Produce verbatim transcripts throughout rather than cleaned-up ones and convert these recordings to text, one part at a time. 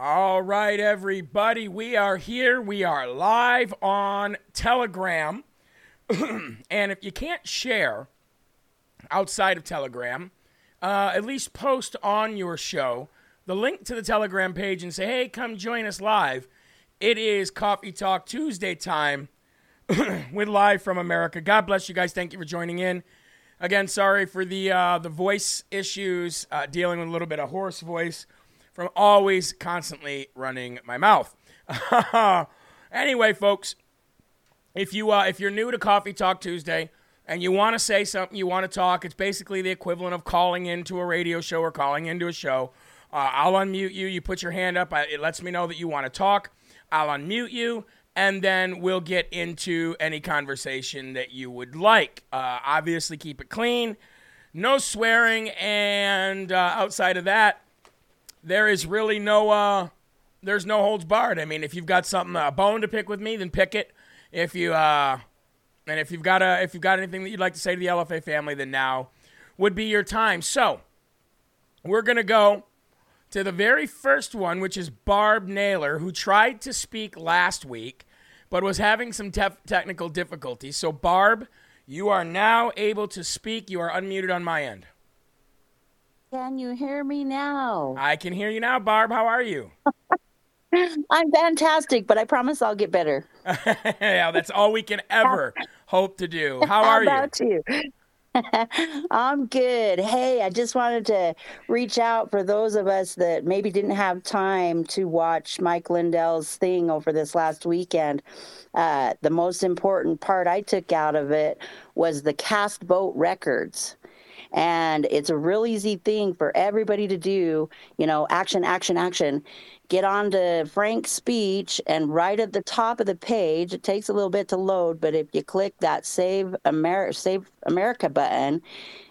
All right, everybody, we are here. We are live on Telegram. And if you can't share outside of Telegram, uh, at least post on your show the link to the Telegram page and say, hey, come join us live. It is Coffee Talk Tuesday time with Live from America. God bless you guys. Thank you for joining in. Again, sorry for the, uh, the voice issues, uh, dealing with a little bit of hoarse voice from always constantly running my mouth. Anyway, folks, if, you, uh, if you're new to Coffee Talk Tuesday and you want to say something, you want to talk, it's basically the equivalent of calling into a radio show or calling into a show. Uh, I'll unmute you. You put your hand up. I, it lets me know that you want to talk. I'll unmute you, and then we'll get into any conversation that you would like. Uh, obviously, keep it clean. No swearing, and uh, outside of that, there is really no, uh, there's no holds barred. I mean, if you've got something, a bone to pick with me, then pick it. If you, uh, and if you've got a, if you've got anything that you'd like to say to the L F A family, then now would be your time. So we're going to go to the very first one, which is Barb Naylor, who tried to speak last week, but was having some tef- technical difficulties. So Barb, you are now able to speak. You are unmuted on my end. Can you hear me now? I can hear you now, Barb. How are you? I'm fantastic, but I promise I'll get better. Yeah, that's all we can ever hope to do. How are How about you? you? I'm good. Hey, I just wanted to reach out for those of us that maybe didn't have time to watch Mike Lindell's thing over this last weekend. Uh, the most important part I took out of it was the cast vote records. And it's a real easy thing for everybody to do, you know, action, action, action. Get on to Frank's Beach, and right at the top of the page, it takes a little bit to load, but if you click that Save America, Save America button,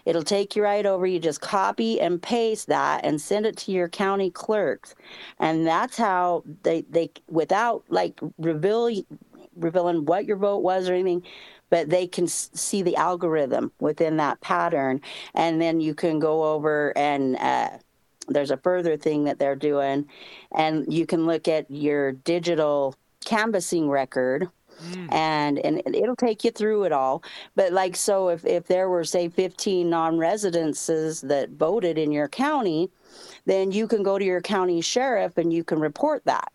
it'll take you right over. You just copy and paste that and send it to your county clerks. And that's how they, they without like revealing, revealing what your vote was or anything, but they can see the algorithm within that pattern. And then you can go over and uh, there's a further thing that they're doing. And you can look at your digital canvassing record. Mm. And and it'll take you through it all. But like, so if, if there were, say, fifteen non-residences that voted in your county, then you can go to your county sheriff and you can report that.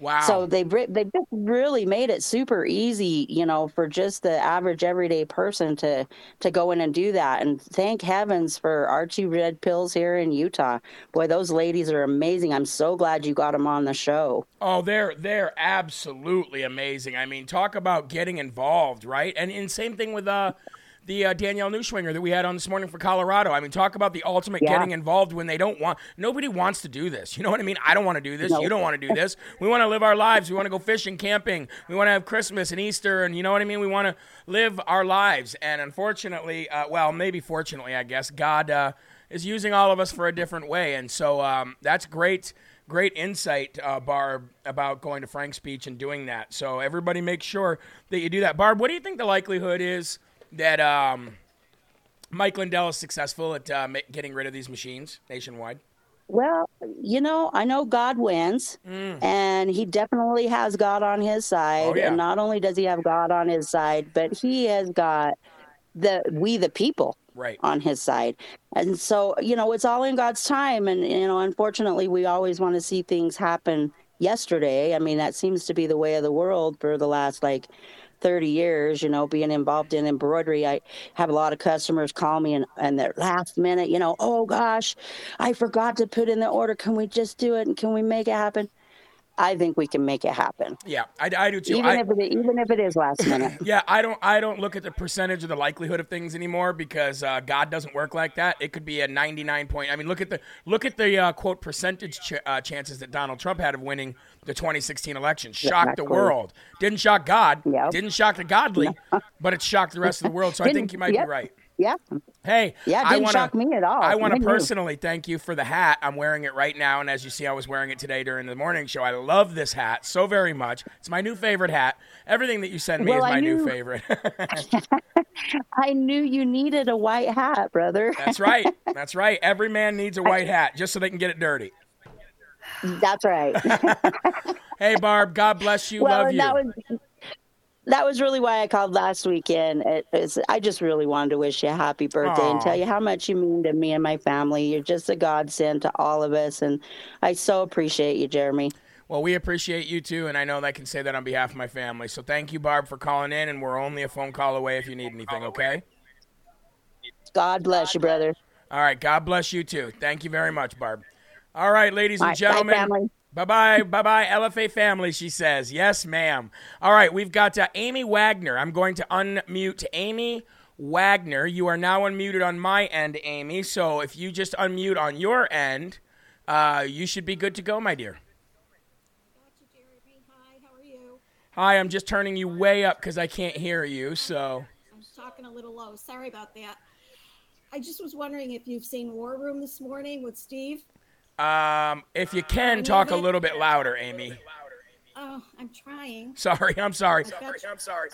Wow. So they've, they've really made it super easy, you know, for just the average everyday person to, to go in and do that. And thank heavens for Archie Red Pills here in Utah. Boy, those ladies are amazing. I'm so glad you got them on the show. Oh, they're they're absolutely amazing. I mean, talk about getting involved, right? And, and same thing with uh, the uh, Danielle Neuschwinger that we had on this morning for Colorado. I mean, talk about the ultimate yeah. getting involved when they don't want, nobody wants to do this. You know what I mean? I don't want to do this. Nope. You don't want to do this. We want to live our lives. We want to go fishing, camping. We want to have Christmas and Easter, and you know what I mean? We want to live our lives. And unfortunately, uh, well, maybe fortunately, I guess, God uh, is using all of us for a different way. And so um, that's great, great insight, uh, Barb, about going to Frank's Beach and doing that. So everybody make sure that you do that. Barb, what do you think the likelihood is that um, Mike Lindell is successful at uh, getting rid of these machines nationwide? Well, you know, I know God wins, mm. and he definitely has God on his side. Oh, yeah. And not only does he have God on his side, but he has got the we the people right on his side. And so, you know, it's all in God's time. And, you know, unfortunately, we always want to see things happen yesterday. I mean, that seems to be the way of the world for the last, like, thirty years, you know, being involved in embroidery. I have a lot of customers call me and, and they're last minute, you know, oh gosh, I forgot to put in the order. Can we just do it? And can we make it happen? I think we can make it happen. Yeah, I, I do too. Even, I, if it, even if it is last minute. Yeah, I don't I don't look at the percentage or the likelihood of things anymore because uh, God doesn't work like that. It could be a ninety-nine point. I mean, look at the look at the uh, quote percentage ch- uh, chances that Donald Trump had of winning the twenty sixteen election. Shocked yeah, the cool. world. Didn't shock God. Yep. Didn't shock the godly, no. But it shocked the rest of the world. So I think you might yep. be right. Yeah. Hey, yeah, it didn't I wanna, shock me at all. I want to personally thank you for the hat. I'm wearing it right now, and as you see, I was wearing it today during the morning show. I love this hat so very much. It's my new favorite hat. Everything that you send me well, is my knew, new favorite. I knew you needed a white hat, brother. That's right. That's right. Every man needs a white hat just so they can get it dirty. That's right. Hey, Barb, God bless you. Well, love you. That was, that was really why I called last weekend. It is, I just really wanted to wish you a happy birthday. Aww. And tell you how much you mean to me and my family. You're just a godsend to all of us. And I so appreciate you, Jeremy. Well, we appreciate you, too, and I know that I can say that on behalf of my family. So thank you, Barb, for calling in, and we're only a phone call away if you need anything, okay? God bless you, brother. All right. God bless you, too. Thank you very much, Barb. All right, ladies and gentlemen. Bye, family. Bye-bye. Bye-bye, L F A family, she says. Yes, ma'am. All right, we've got uh, Amy Wagner. I'm going to unmute Amy Wagner. You are now unmuted on my end, Amy. So if you just unmute on your end, uh, you should be good to go, my dear. Hi, I'm just turning you way up because I can't hear you, so. I'm just talking a little low. Sorry about that. I just was wondering if you've seen War Room this morning with Steve? Um, if you can, talk a little bit louder, Amy. Oh, I'm trying. Sorry, I'm sorry. Sorry, I'm sorry.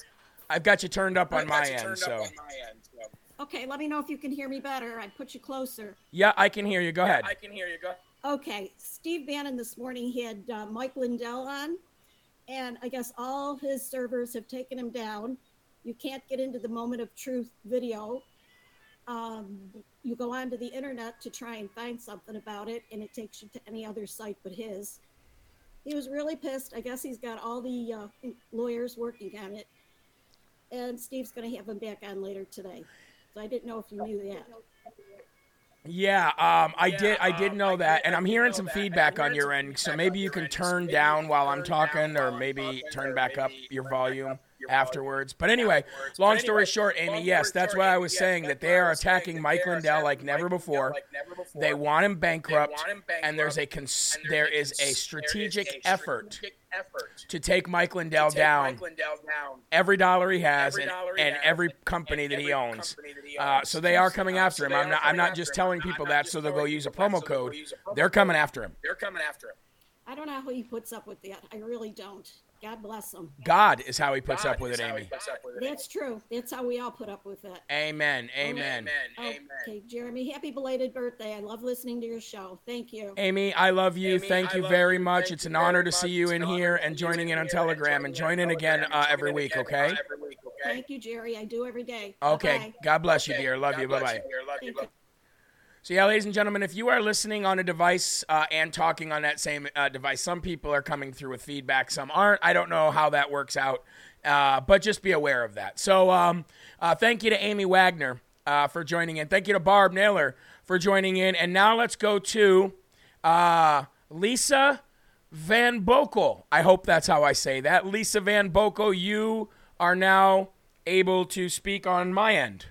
I've got you turned up on my end, so. Okay, let me know if you can hear me better. I put you closer. Yeah, I can hear you. Go ahead. I can hear you. Go ahead. Okay, Steve Bannon this morning, he had uh, Mike Lindell on. And I guess all his servers have taken him down. You can't get into the Moment of Truth video. Um, you go onto the internet to try and find something about it, and it takes you to any other site but his. He was really pissed. I guess he's got all the uh, lawyers working on it. And Steve's going to have him back on later today. So I didn't know if you knew that. Yeah, um, I yeah, did. I did um, know I that, and I'm hearing some that. feedback on your end. So maybe you can turn down while I'm talking, or maybe turn back up your volume afterwards. But anyway, long story short, Amy, yes, that's why I was saying that they are attacking Mike Lindell like never before. They want him bankrupt, and there's a cons- there is a strategic effort to take Mike Lindell down every dollar he has and, and every company that he owns. Uh, so they are coming after him. I'm not I'm not just telling people that so they'll go use a promo code. They're coming after him. They're coming after him. I don't know how he puts up with that. I really don't. God bless him. God is how he puts up with it, Amy. That's true. That's how we all put up with it. Amen. Amen. Amen. Okay, Jeremy, happy belated birthday. I love listening to your show. Thank you. Amy, I love you. Thank you very much. It's an honor to see you in here and joining in on Telegram and join in again uh, every week, okay? Thank you, Jerry. I do every day. Okay. God bless you, dear. Love you. Bye-bye. So, yeah, ladies and gentlemen, if you are listening on a device uh, and talking on that same uh, device, some people are coming through with feedback, some aren't. I don't know how that works out, uh, but just be aware of that. So um, uh, thank you to Amy Wagner uh, for joining in. Thank you to Barb Naylor for joining in. And now let's go to uh, Lisa Van Bokel. I hope that's how I say that. Lisa Van Bokel, you are now able to speak on my end.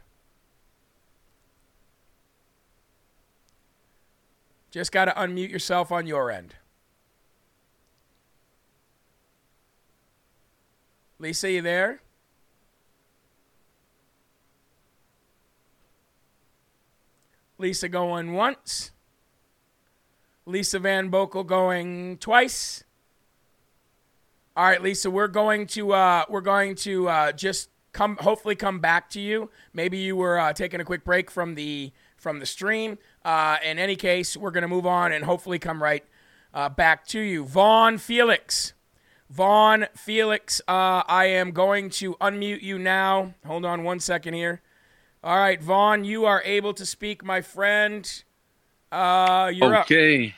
Just got to unmute yourself on your end. Lisa, you there? Lisa going once. Lisa Van Bokel going twice. All right, Lisa, we're going to uh, we're going to uh, just come. Hopefully, come back to you. Maybe you were uh, taking a quick break from the from the stream. Uh, in any case, we're going to move on and hopefully come right uh, back to you. Vaughn Felix. Vaughn Felix, uh, I am going to unmute you now. Hold on one second here. All right, Vaughn, you are able to speak, my friend. Uh, you're up. Okay.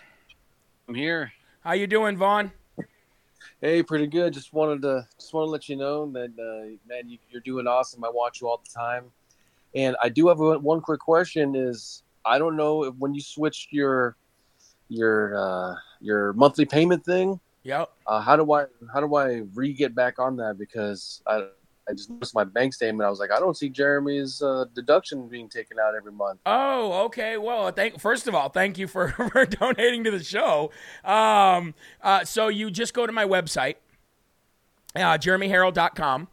I'm here. How you doing, Vaughn? Hey, pretty good. Just wanted to just want to let you know that, uh, man, you, you're doing awesome. I watch you all the time. And I do have one quick question is, I don't know if when you switched your your uh, your monthly payment thing. Yep. Uh, how do I how do I re get back on that because I I just noticed my bank statement. I was like, I don't see Jeremy's uh, deduction being taken out every month. Oh, okay. Well, thank first of all, thank you for, for donating to the show. Um, uh, so you just go to my website, uh, jeremy herrell dot com.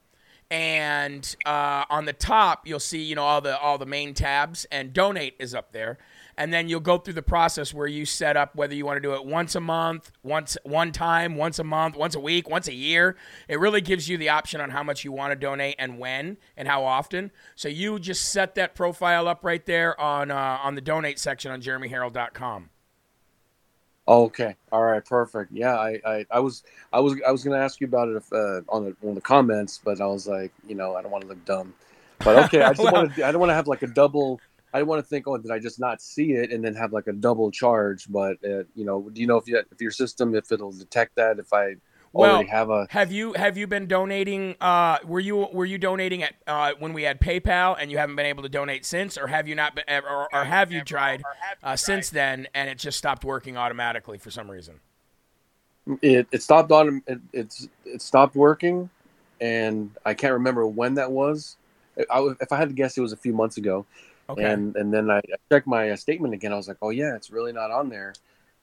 And uh, on the top, you'll see, you know, all the all the main tabs, and donate is up there. And then you'll go through the process where you set up whether you want to do it once a month, once one time, once a month, once a week, once a year. It really gives you the option on how much you want to donate and when and how often. So you just set that profile up right there on uh, on the donate section on jeremy herrell dot com. Oh, okay. All right. Perfect. Yeah. I, I, I was, I was, I was going to ask you about it if, uh, on the, on the comments, but I was like, you know, I don't want to look dumb, but okay. I just well, want to, I don't want to have like a double, I want to think, oh, did I just not see it? And then have like a double charge. But, uh, you know, do you know if you, if your system, if it'll detect that, if I well, already have a, have you, have you been donating, uh, were you, were you donating at, uh, when we had PayPal and you haven't been able to donate since, or have you not been, or, or have you tried, uh, since then, and it just stopped working automatically for some reason? It, it stopped on, it, it's, it stopped working. And I can't remember when that was. I, if I had to guess, it was a few months ago. Okay. And and then I checked my statement again. I was like, oh, yeah, it's really not on there.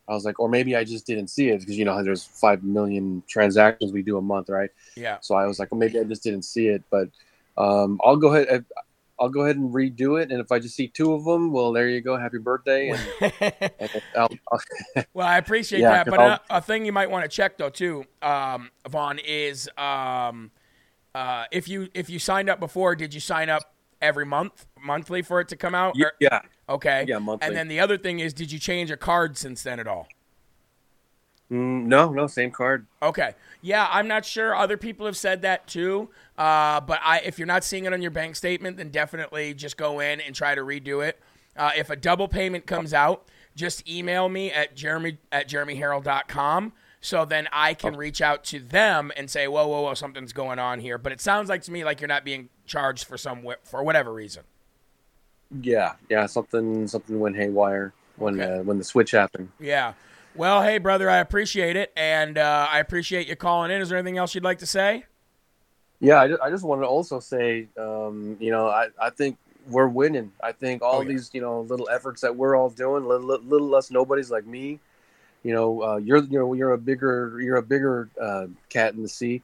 I was like, or maybe I just didn't see it because, you know, there's five million transactions we do a month, right? Yeah. So I was like, well, maybe I just didn't see it. But um, I'll go ahead. I'll go ahead and redo it. And if I just see two of them, well, there you go. Happy birthday. And, and I'll, I'll, well, I appreciate yeah, that. But a, a thing you might want to check, though, too, um, Vaughn, is um, uh, if you if you signed up before, did you sign up every month, monthly for it to come out? Or, yeah. Okay. Yeah, monthly. And then the other thing is, did you change a card since then at all? Mm, no, no, same card. Okay. Yeah, I'm not sure. Other people have said that too. Uh, but I, if you're not seeing it on your bank statement, then definitely just go in and try to redo it. Uh, if a double payment comes out, just email me at jeremy at jeremy herrell dot com. So then I can reach out to them and say, whoa, whoa, whoa, something's going on here. But it sounds like to me like you're not being charged for some for whatever reason. Yeah, yeah, something something went haywire when okay. uh, when the switch happened. Yeah. Well, hey, brother, I appreciate it, and uh, I appreciate you calling in. Is there anything else you'd like to say? Yeah, I just, I just wanted to also say, um, you know, I, I think we're winning. I think all oh, yeah. these, you know, little efforts that we're all doing, little, little us nobodies like me. You know, uh, you're you know you're a bigger you're a bigger uh, cat in the sea,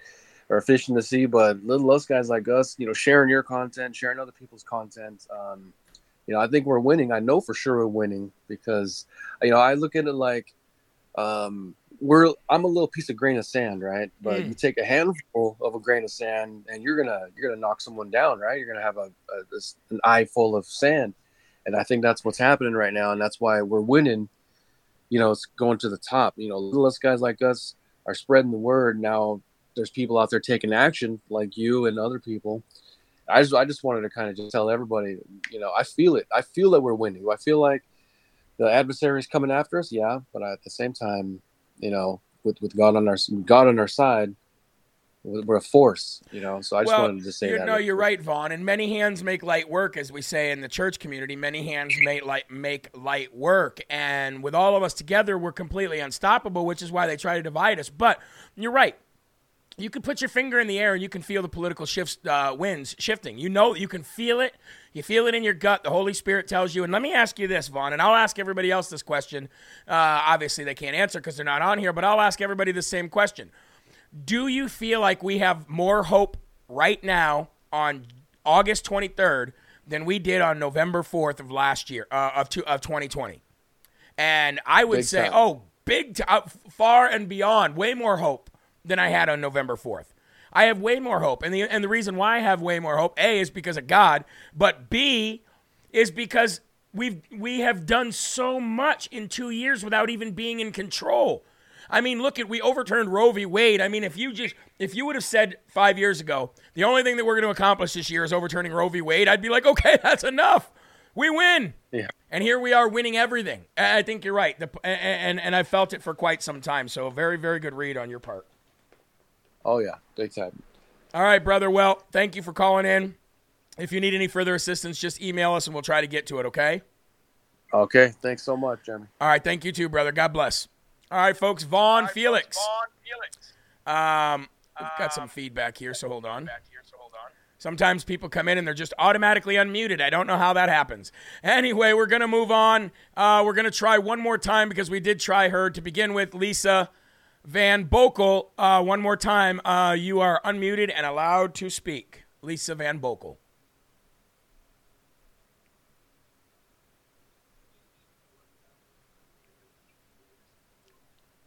or a fish in the sea. But little us guys like us, you know, sharing your content, sharing other people's content. Um, you know, I think we're winning. I know for sure we're winning because, you know, I look at it like um, we're I'm a little piece of grain of sand, right? But mm. you take a handful of a grain of sand, and you're gonna you're gonna knock someone down, right? You're gonna have a, a this, an eye full of sand, and I think that's what's happening right now, and that's why we're winning. You know, it's going to the top. You know, little us guys like us are spreading the word. Now there's people out there taking action like you and other people. I just, I just wanted to kind of just tell everybody, you know, I feel it. I feel that we're winning. I feel like the adversary is coming after us. Yeah. But at the same time, you know, with, with God on our, God on our side, we're a force, you know, so I just well, wanted to say you're, that. No, you're right, Vaughn, and many hands make light work, as we say in the church community. Many hands make light, make light work, and with all of us together, we're completely unstoppable, which is why they try to divide us, but you're right. You can put your finger in the air, and you can feel the political shifts, uh, winds shifting. You know, you can feel it. You feel it in your gut. The Holy Spirit tells you, and let me ask you this, Vaughn, and I'll ask everybody else this question. Uh, obviously, they can't answer because they're not on here, but I'll ask everybody the same question. Do you feel like we have more hope right now on August twenty-third than we did on November fourth of last year, uh, of two, of twenty twenty? And I would big say, time. oh, big, t- uh, far and beyond, way more hope than I had on November fourth. I have way more hope. And the, and the reason why I have way more hope, A, is because of God, but B, is because we've, we have done so much in two years without even being in control. I mean, look at, we overturned Roe v. Wade. I mean, if you just, if you would have said five years ago, the only thing that we're going to accomplish this year is overturning Roe v. Wade, I'd be like, okay, that's enough. We win. Yeah. And here we are winning everything. I think you're right. The, and, and I felt it for quite some time. So a very, very good read on your part. Oh, yeah. Big time. All right, brother. Well, thank you for calling in. If you need any further assistance, just email us and we'll try to get to it, okay? Okay. Thanks so much, Jeremy. All right. Thank you too, brother. God bless. All right, folks, Vaughn right, Felix. Vaughn Felix. Um, we've got some feedback here, so hold on. Sometimes people come in and they're just automatically unmuted. I don't know how that happens. Anyway, we're going to move on. Uh, we're going to try one more time because we did try her to begin with, Lisa Van Bokel. Uh, one more time. Uh, you are unmuted and allowed to speak, Lisa Van Bokel.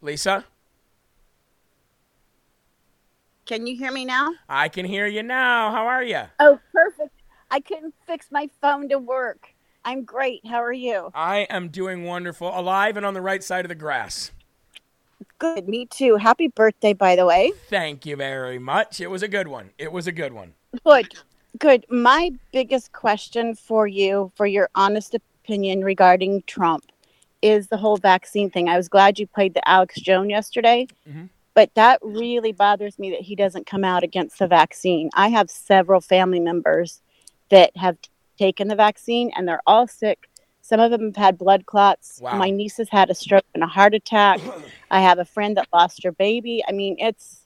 Lisa? Can you hear me now? I can hear you now. How are you? Oh, perfect. I couldn't fix my phone to work. I'm great. How are you? I am doing wonderful. Alive and on the right side of the grass. Good. Me too. Happy birthday, by the way. Thank you very much. It was a good one. It was a good one. Good. Good. My biggest question for you, for your honest opinion regarding Trump, is the whole vaccine thing. I was glad you played the Alex Jones yesterday, mm-hmm. but that really bothers me that he doesn't come out against the vaccine. I have several family members that have t- taken the vaccine, and they're all sick. Some of them have had blood clots. Wow. My niece has had a stroke and a heart attack. I have a friend that lost her baby. I mean, it's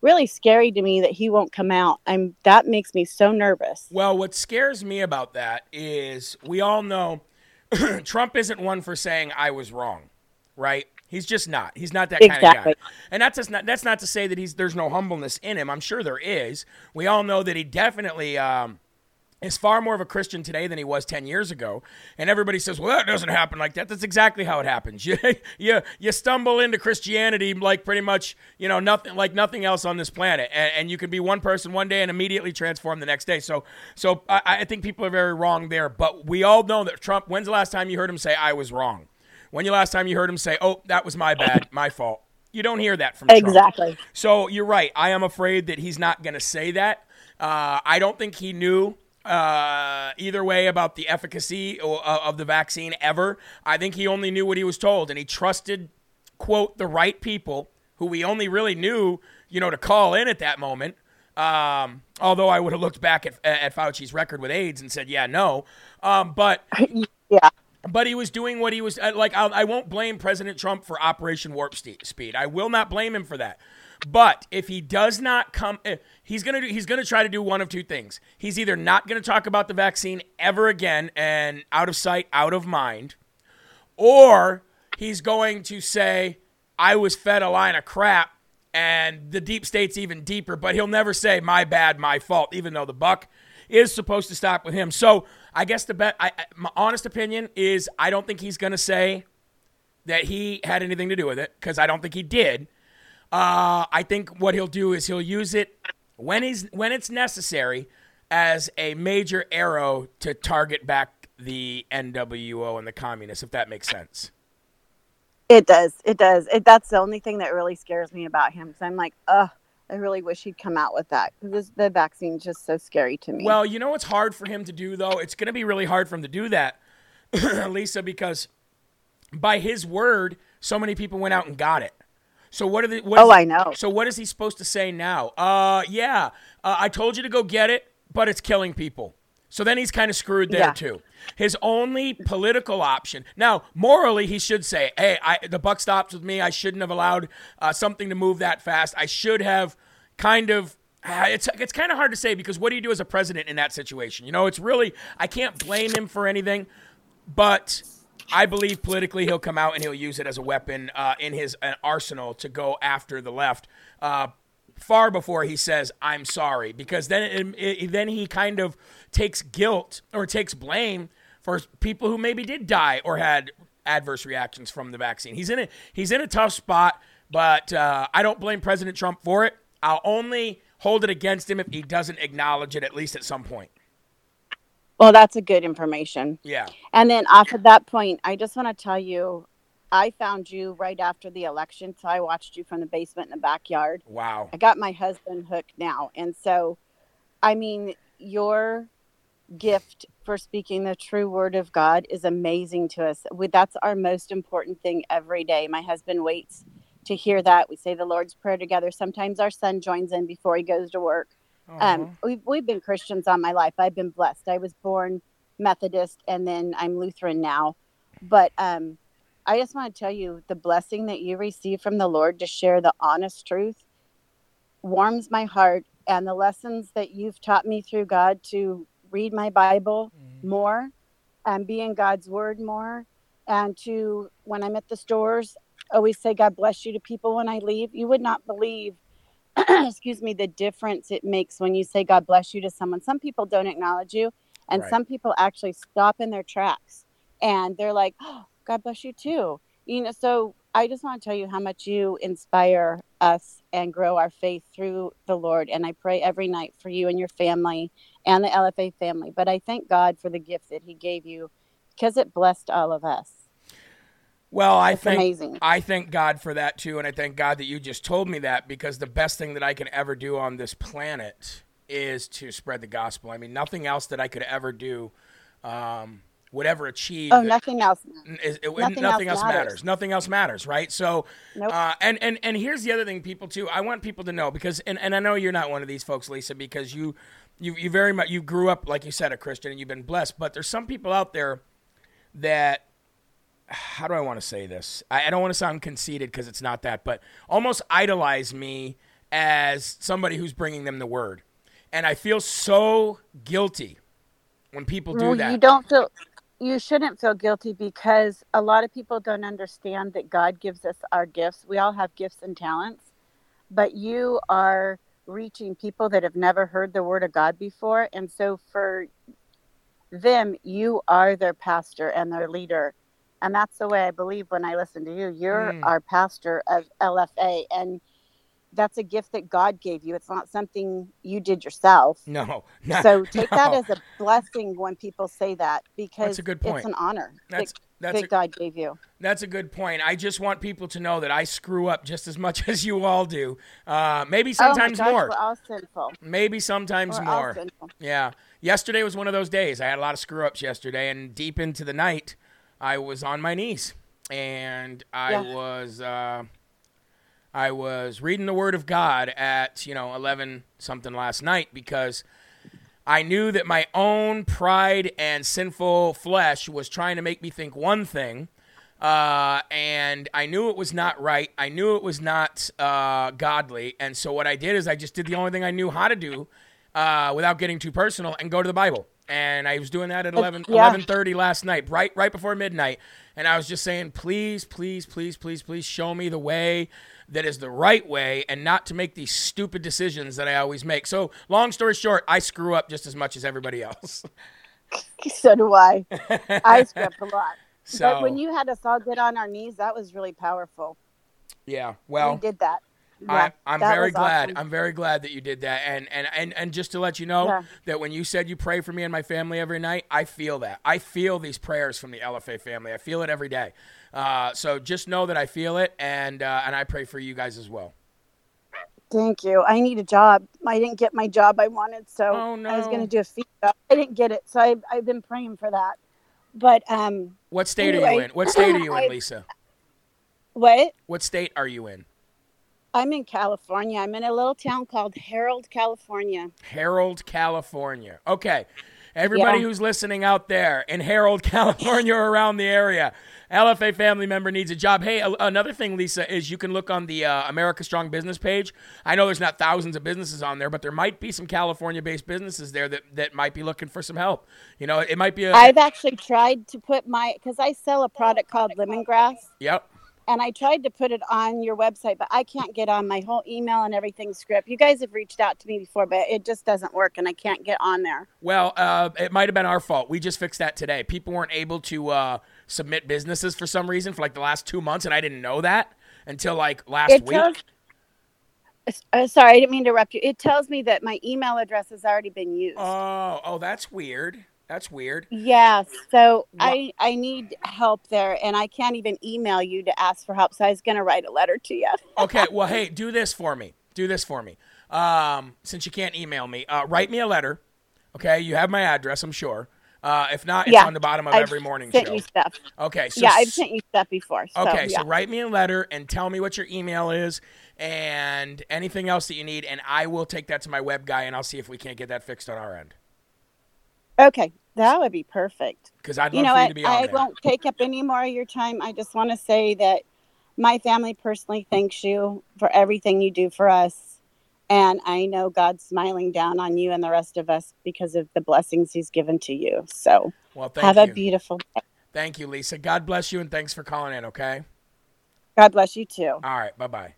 really scary to me that he won't come out. I'm that makes me so nervous. Well, what scares me about that is we all know Trump isn't one for saying I was wrong, right? He's just not. He's not that exactly. kind of guy. And that's just not that's not to say that he's there's no humbleness in him. I'm sure there is. We all know that he definitely um, is far more of a Christian today than he was ten years ago. And everybody says, well, that doesn't happen like that. That's exactly how it happens. You, you, you stumble into Christianity like pretty much, you know, nothing like nothing else on this planet. And, and you can be one person one day and immediately transform the next day. So so I, I think people are very wrong there. But we all know that Trump, when's the last time you heard him say, I was wrong? When the last time you heard him say, oh, that was my bad, my fault? You don't hear that from Trump. Exactly. So you're right. I am afraid that he's not going to say that. Uh, I don't think he knew Uh, either way about the efficacy of the vaccine ever. I think he only knew what he was told, and he trusted, quote, the right people who we only really knew, you know, to call in at that moment. Um, although I would have looked back at, at Fauci's record with AIDS and said, yeah, no. Um, but yeah. But he was doing what he was like. I'll, I won't blame President Trump for Operation Warp Speed. I will not blame him for that. But if he does not come, he's gonna do, he's gonna try to do one of two things. He's either not gonna talk about the vaccine ever again and out of sight, out of mind, or he's going to say, "I was fed a line of crap," and the deep state's even deeper. But he'll never say, "My bad, my fault," even though the buck is supposed to stop with him. So I guess the bet. I, my honest opinion is, I don't think he's gonna say that he had anything to do with it, because I don't think he did. Uh, I think what he'll do is he'll use it when he's when it's necessary as a major arrow to target back the N W O and the communists, if that makes sense. It does. It does. It, that's the only thing that really scares me about him, because I'm like, ugh, I really wish he'd come out with that, because the vaccine's just so scary to me. Well, you know what's hard for him to do, though? It's going to be really hard for him to do that, Lisa, because by his word, so many people went out and got it. So what are the? What oh, he, I know. So what is he supposed to say now? Uh, yeah, uh, I told you to go get it, but it's killing people. So then he's kind of screwed there yeah. too. His only political option now, morally, he should say, "Hey, I, the buck stops with me. I shouldn't have allowed uh, something to move that fast. I should have kind of." Uh, it's it's kind of hard to say, because what do you do as a president in that situation? You know, it's really I can't blame him for anything, but I believe politically he'll come out and he'll use it as a weapon uh, in his uh, arsenal to go after the left uh, far before he says, I'm sorry, because then it, it, then he kind of takes guilt or takes blame for people who maybe did die or had adverse reactions from the vaccine. He's in a, he's in a tough spot, but uh, I don't blame President Trump for it. I'll only hold it against him if he doesn't acknowledge it, at least at some point. Well, that's a good information. Yeah. And then off of that point, I just want to tell you, I found you right after the election. So I watched you from the basement in the backyard. Wow. I got my husband hooked now. And so, I mean, your gift for speaking the true word of God is amazing to us. We, that's our most important thing every day. My husband waits to hear that. We say the Lord's Prayer together. Sometimes our son joins in before he goes to work. Um, we've, we've been Christians all my life. I've been blessed. I was born Methodist, and then I'm Lutheran now. But um, I just want to tell you, the blessing that you receive from the Lord to share the honest truth warms my heart. And the lessons that you've taught me through God to read my Bible mm-hmm. more and be in God's word more, and to, when I'm at the stores, always say, God bless you to people when I leave. You would not believe excuse me, the difference it makes when you say God bless you to someone. Some people don't acknowledge you, and right. some people actually stop in their tracks, and they're like, oh, God bless you too. You know, so I just want to tell you how much you inspire us and grow our faith through the Lord. And I pray every night for you and your family and the L F A family. But I thank God for the gift that he gave you, because it blessed all of us. Well, I it's thank amazing. I thank God for that too, and I thank God that you just told me that, because the best thing that I can ever do on this planet is to spread the gospel. I mean, nothing else that I could ever do, um, would ever achieve. Oh, nothing else. Is, it, nothing, nothing else, else matters. matters. Nothing else matters, right? So, nope. uh, and and and here's the other thing, people too. I want people to know, because, and, and I know you're not one of these folks, Lisa, because you you you very much you grew up, like you said, a Christian, and you've been blessed. But there's some people out there that. How do I want to say this? I, I don't want to sound conceited, because it's not that, but almost idolize me as somebody who's bringing them the word. And I feel so guilty when people do well, that. You don't feel, you shouldn't feel guilty, because a lot of people don't understand that God gives us our gifts. We all have gifts and talents, but you are reaching people that have never heard the word of God before. And so for them, you are their pastor and their leader. And that's the way I believe when I listen to you. You're mm. our pastor of L F A, and that's a gift that God gave you. It's not something you did yourself. No. Not, so take no. that as a blessing when people say that, because it's an honor that's, that, that's that a, God gave you. That's a good point. I just want people to know that I screw up just as much as you all do. Uh, maybe sometimes oh my gosh, more. We're all sinful. Maybe sometimes we're more. All sinful. Yeah. Yesterday was one of those days. I had a lot of screw ups yesterday, and deep into the night, I was on my knees, and I yeah. was uh, I was reading the Word of God at, you know, eleven something last night, because I knew that my own pride and sinful flesh was trying to make me think one thing, uh, and I knew it was not right. I knew it was not uh, godly, and so what I did is I just did the only thing I knew how to do uh, without getting too personal, and go to the Bible. And I was doing that at eleven yeah. eleven thirty last night, right right before midnight. And I was just saying, please, please, please, please, please show me the way that is the right way, and not to make these stupid decisions that I always make. So long story short, I screw up just as much as everybody else. So do I. I screw up a lot. So, but when you had us all get on our knees, that was really powerful. Yeah, well. We did that. Yeah, I, I'm very glad. Awesome. I'm very glad that you did that. And and, and, and just to let you know yeah. that when you said you pray for me and my family every night, I feel that. I feel these prayers from the L F A family. I feel it every day. Uh, so just know that I feel it, and uh, and I pray for you guys as well. Thank you. I need a job. I didn't get my job I wanted, so oh, no. I was going to do a feed job. I didn't get it, so I, I've been praying for that. But um, What state anyway, are you in? What state are you in, I, Lisa? What? What state are you in? I'm in California. I'm in a little town called Herald, California. Herald, California. Okay. Everybody yeah. who's listening out there in Herald, California, or around the area, L F A family member needs a job. Hey, a- another thing, Lisa, is you can look on the uh, America Strong Business page. I know there's not thousands of businesses on there, but there might be some California-based businesses there that, that might be looking for some help. You know, it might be a... I've actually tried to put my... Because I sell a product called lemongrass. Yep. And I tried to put it on your website, but I can't get on my whole email and everything script. You guys have reached out to me before, but it just doesn't work, and I can't get on there. Well, uh, it might have been our fault. We just fixed that today. People weren't able to uh, submit businesses for some reason for like the last two months, and I didn't know that until like last it week. Tells, uh, sorry, I didn't mean to interrupt you. It tells me that my email address has already been used. Oh, oh, that's weird. That's weird. Yeah, so what? I I need help there, and I can't even email you to ask for help, so I was going to write a letter to you. Okay, well, hey, do this for me. Do this for me. Um, since you can't email me, uh, write me a letter, okay? You have my address, I'm sure. Uh, if not, it's yeah, on the bottom of I've every morning sent show. You stuff. Okay, so yeah, I've sent you stuff before. So, okay, yeah. so write me a letter and tell me what your email is and anything else that you need, and I will take that to my web guy, and I'll see if we can't get that fixed on our end. Okay. That would be perfect. Because I'd love you know, for you I, to be on I there. Won't take up any more of your time. I just want to say that my family personally thanks you for everything you do for us. And I know God's smiling down on you and the rest of us because of the blessings he's given to you. So well, thank have you. A beautiful day. Thank you, Lisa. God bless you, and thanks for calling in, okay? God bless you, too. All right. Bye-bye.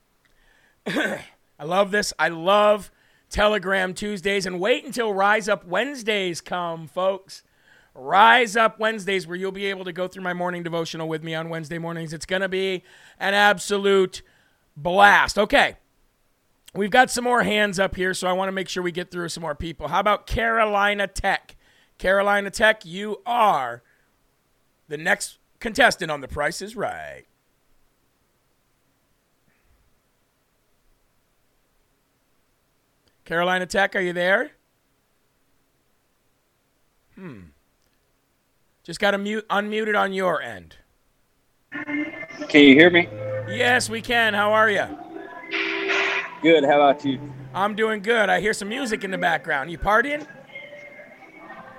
I love this. I love Telegram Tuesdays, and wait until Rise Up Wednesdays come, folks. Rise Up Wednesdays, where you'll be able to go through my morning devotional with me on Wednesday mornings. It's going to be an absolute blast. Okay, we've got some more hands up here, so I want to make sure we get through some more people. How about Carolina Tech? Carolina Tech, you are the next contestant on The Price is Right. Carolina Tech, are you there? Hmm. Just got to mute, unmuted on your end. Can you hear me? Yes, we can. How are you? Good. How about you? I'm doing good. I hear some music in the background. You partying?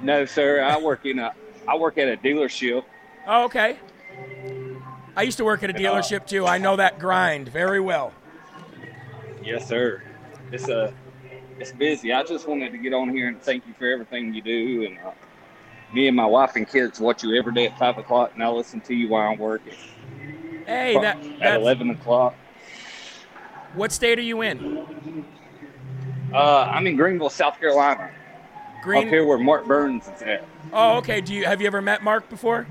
No, sir. I work in a I work at a dealership. Oh, okay. I used to work at a dealership too. I know that grind very well. Yes, sir. It's a it's busy. I just wanted to get on here and thank you for everything you do. And uh, me and my wife and kids watch you every day at five o'clock, and I listen to you while I'm working. Hey, that at eleven o'clock. What state are you in? Uh, I'm in Greenville, South Carolina. Green... Up here where Mark Burns is at. Oh, okay. Do you have you ever met Mark before?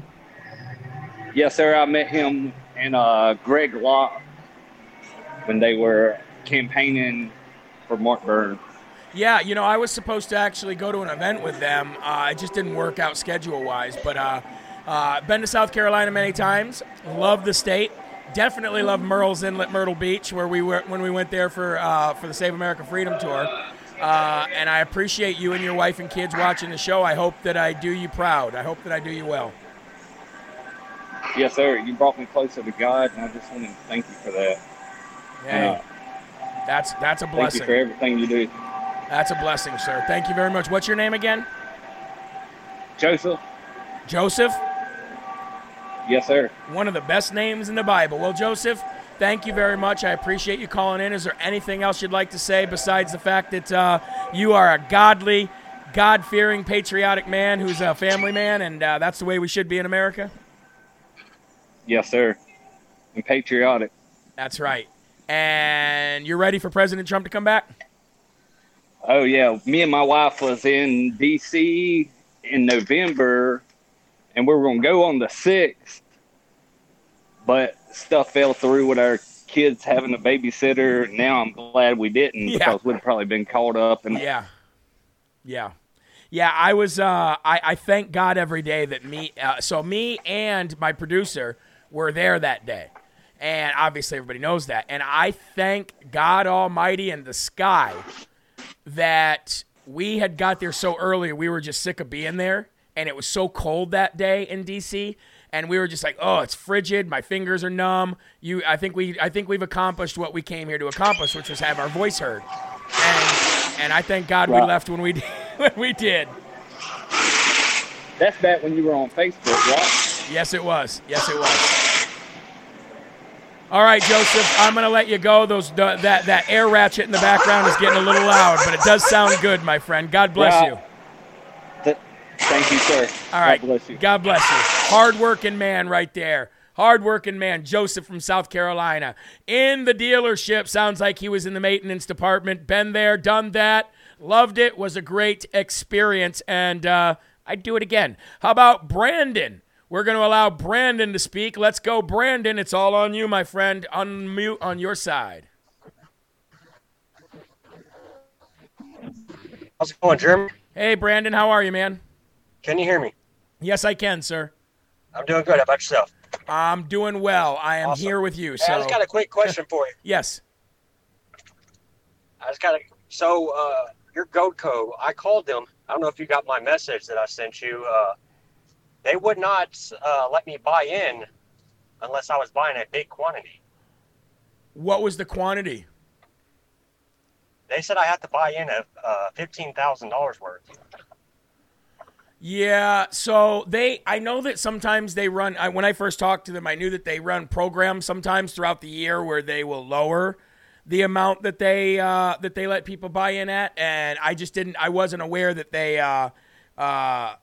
Yes, sir. I met him and uh, Greg Locke when they were campaigning for Mark Burns. Yeah, you know, I was supposed to actually go to an event with them. Uh, it just didn't work out schedule-wise. But I've uh, uh, been to South Carolina many times. Love the state. Definitely love Myrtle's Inlet, Myrtle Beach, where we were when we went there for uh, for the Save America Freedom Tour. Uh, and I appreciate you and your wife and kids watching the show. I hope that I do you proud. I hope that I do you well. Yes, sir. You brought me closer to God, and I just want to thank you for that. Yeah, uh, that's that's a blessing. Thank you for everything you do. That's a blessing, sir. Thank you very much. What's your name again? Joseph. Joseph? Yes, sir. One of the best names in the Bible. Well, Joseph, thank you very much. I appreciate you calling in. Is there anything else you'd like to say besides the fact that uh, you are a godly, God-fearing, patriotic man who's a family man, and uh, that's the way we should be in America? Yes, sir. And patriotic. That's right. And you're ready for President Trump to come back? Oh, yeah. Me and my wife was in D C in November, and we were going to go on the sixth, but stuff fell through with our kids having a babysitter. Now I'm glad we didn't yeah. because we'd probably been caught up. And yeah. Yeah. Yeah, I was. Uh, I, I thank God every day that me uh, – so me and my producer were there that day. And obviously everybody knows that. And I thank God Almighty and the sky – that we had got there so early, we were just sick of being there, and it was so cold that day in D C, and we were just like, oh, it's frigid, my fingers are numb. You, I think we, I think we've accomplished what we came here to accomplish, which was have our voice heard. And, and I thank God wow. we left when we, when we did. That's back when you were on Facebook, right? Yes, it was. Yes, it was. All right, Joseph, I'm going to let you go. Those uh, that, that air ratchet in the background is getting a little loud, but it does sound good, my friend. God bless yeah. you. Th- thank you, sir. All right. God bless you. God bless you. Hard-working man right there. Hard-working man, Joseph from South Carolina. In the dealership, sounds like he was in the maintenance department. Been there, done that, loved it, was a great experience, and uh, I'd do it again. How about Brandon? We're going to allow Brandon to speak. Let's go, Brandon. It's all on you, my friend. Unmute on your side. How's it going, Jeremy? Hey, Brandon. How are you, man? Can you hear me? Yes, I can, sir. I'm doing good. How about yourself? I'm doing well. I am awesome. Here with you. So hey, I just got a quick question for you. Yes. I just got a so uh, your GoldCo. I called them. I don't know if you got my message that I sent you. Uh, They would not uh, let me buy in unless I was buying a big quantity. What was the quantity? They said I had to buy in a uh, fifteen thousand dollars worth. Yeah, so they, I know that sometimes they run, I, when I first talked to them, I knew that they run programs sometimes throughout the year where they will lower the amount that they uh, that they let people buy in at, and I just didn't, I wasn't aware that they, uh, uh,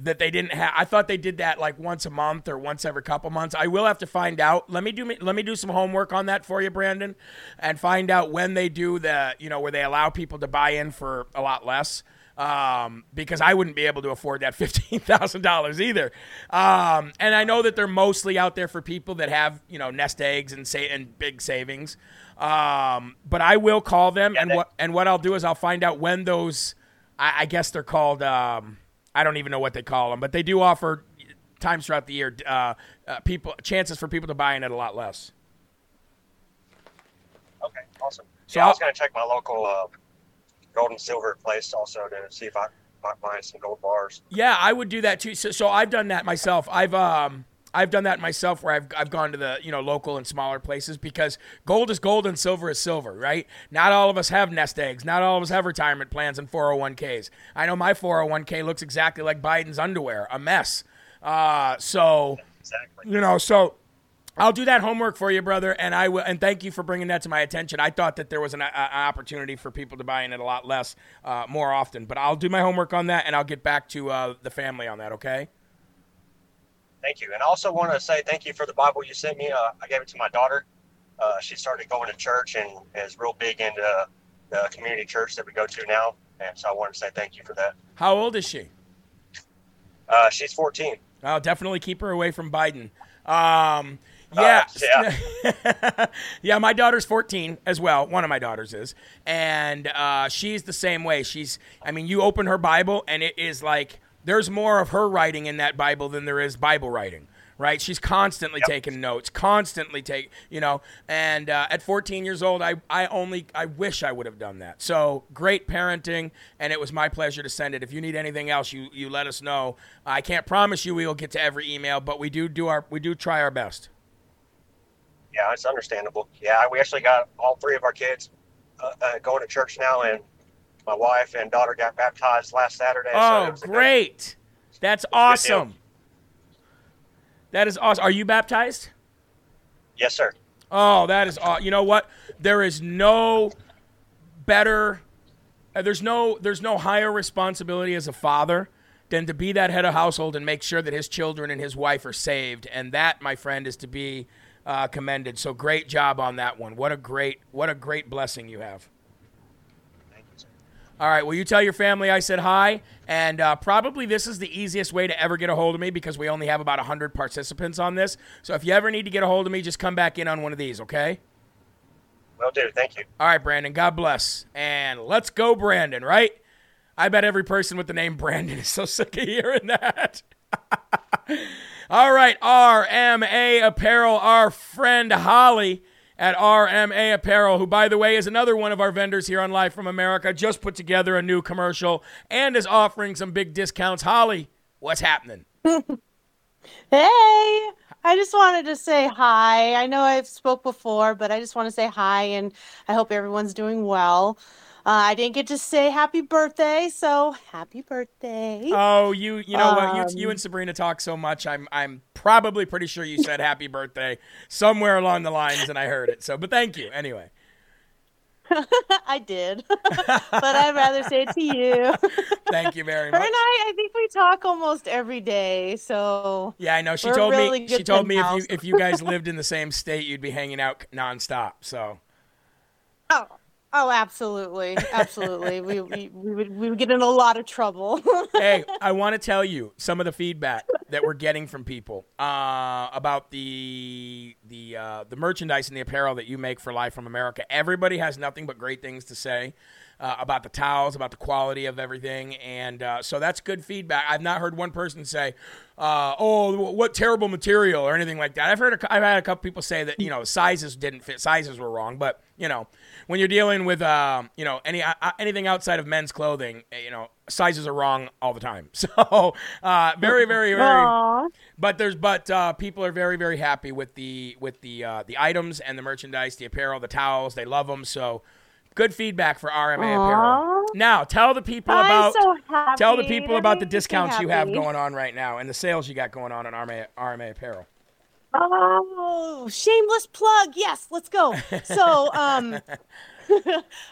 that they didn't have. I thought they did that like once a month or once every couple months. I will have to find out. Let me do let me do some homework on that for you, Brandon, and find out when they do the, you know, where they allow people to buy in for a lot less, um, because I wouldn't be able to afford that fifteen thousand dollars either. Um, and I know that they're mostly out there for people that have, you know, nest eggs and say and big savings. Um, but I will call them, yeah, and they- what and what I'll do is I'll find out when those, I, I guess they're called. Um, I don't even know what they call them, but they do offer times throughout the year, uh, uh, people chances for people to buy in at a lot less. Okay, awesome. So yeah, I was going to check my local uh, gold and silver place also to see if I might buy some gold bars. Yeah, I would do that too. So, so I've done that myself. I've um. I've done that myself where I've I've gone to the, you know, local and smaller places, because gold is gold and silver is silver, right? Not all of us have nest eggs. Not all of us have retirement plans and four oh one k's. I know my four oh one k looks exactly like Biden's underwear, a mess. Uh, so, exactly. you know, so I'll do that homework for you, brother, and I will. And thank you for bringing that to my attention. I thought that there was an, a, an opportunity for people to buy in it a lot less, uh, more often. But I'll do my homework on that, and I'll get back to uh, the family on that, okay? Thank you. And I also want to say thank you for the Bible you sent me. Uh, I gave it to my daughter. Uh, she started going to church and is real big into the community church that we go to now. And so I want to say thank you for that. How old is she? Uh, she's fourteen. I'll definitely keep her away from Biden. Um, yeah. Uh, yeah. yeah, my daughter's fourteen as well. One of my daughters is. And uh, she's the same way. She's, I mean, you open her Bible and it is like, there's more of her writing in that Bible than there is Bible writing, right? She's constantly yep. taking notes, constantly take, you know, and uh, at fourteen years old, I, I only, I wish I would have done that. So great parenting, and it was my pleasure to send it. If you need anything else, you, you let us know. I can't promise you we will get to every email, but we do do our, we do try our best. Yeah, it's understandable. Yeah, we actually got all three of our kids uh, uh, going to church now, and my wife and daughter got baptized last Saturday. Oh, so great. That's awesome. That is awesome. Are you baptized? Yes, sir. Oh, that is awesome. You know what? There is no better uh, – there's no there's no higher responsibility as a father than to be that head of household and make sure that his children and his wife are saved. And that, my friend, is to be uh, commended. So great job on that one. What a great What a great blessing you have. All right, well, you tell your family I said hi, and uh, probably this is the easiest way to ever get a hold of me, because we only have about one hundred participants on this. So if you ever need to get a hold of me, just come back in on one of these, okay? Will do, thank you. All right, Brandon, God bless. And let's go, Brandon, right? I bet every person with the name Brandon is so sick of hearing that. All right, R M A Apparel, our friend Holly at R M A Apparel, who, by the way, is another one of our vendors here on Live from America, just put together a new commercial and is offering some big discounts. Holly, what's happening? Hey, I just wanted to say hi. I know I've spoke before, but I just want to say hi, and I hope everyone's doing well. Uh, I didn't get to say happy birthday, so happy birthday. Oh, you you know um, what? You, you and Sabrina talk so much, I'm I'm probably pretty sure you said happy birthday somewhere along the lines, and I heard it. So, but thank you anyway. I did, but I'd rather say it to you. Thank you very much. Her and I, I think we talk almost every day, so. Yeah, I know. She told really me, she told me if you, if you guys lived in the same state, you'd be hanging out nonstop, so. Oh. Oh, absolutely. Absolutely. we, we we would we would get in a lot of trouble. Hey, I want to tell you some of the feedback that we're getting from people uh, about the the uh, the merchandise and the apparel that you make for Live from America. Everybody has nothing but great things to say uh, about the towels, about the quality of everything. And uh, so that's good feedback. I've not heard one person say, uh, oh, what terrible material or anything like that. I've heard a, I've had a couple people say that, you know, sizes didn't fit. Sizes were wrong, but you know, when you're dealing with, um, you know, any uh, anything outside of men's clothing, you know, sizes are wrong all the time. So uh, very, very, very. Aww. But there's but uh, people are very, very happy with the with the uh, the items and the merchandise, the apparel, the towels. They love them. So good feedback for R M A Aww. Apparel. Now tell the people I'm about so happy. Tell the people about the discounts so you have going on right now and the sales you got going on on R M A, R M A Apparel. Oh, shameless plug. Yes, let's go. So um,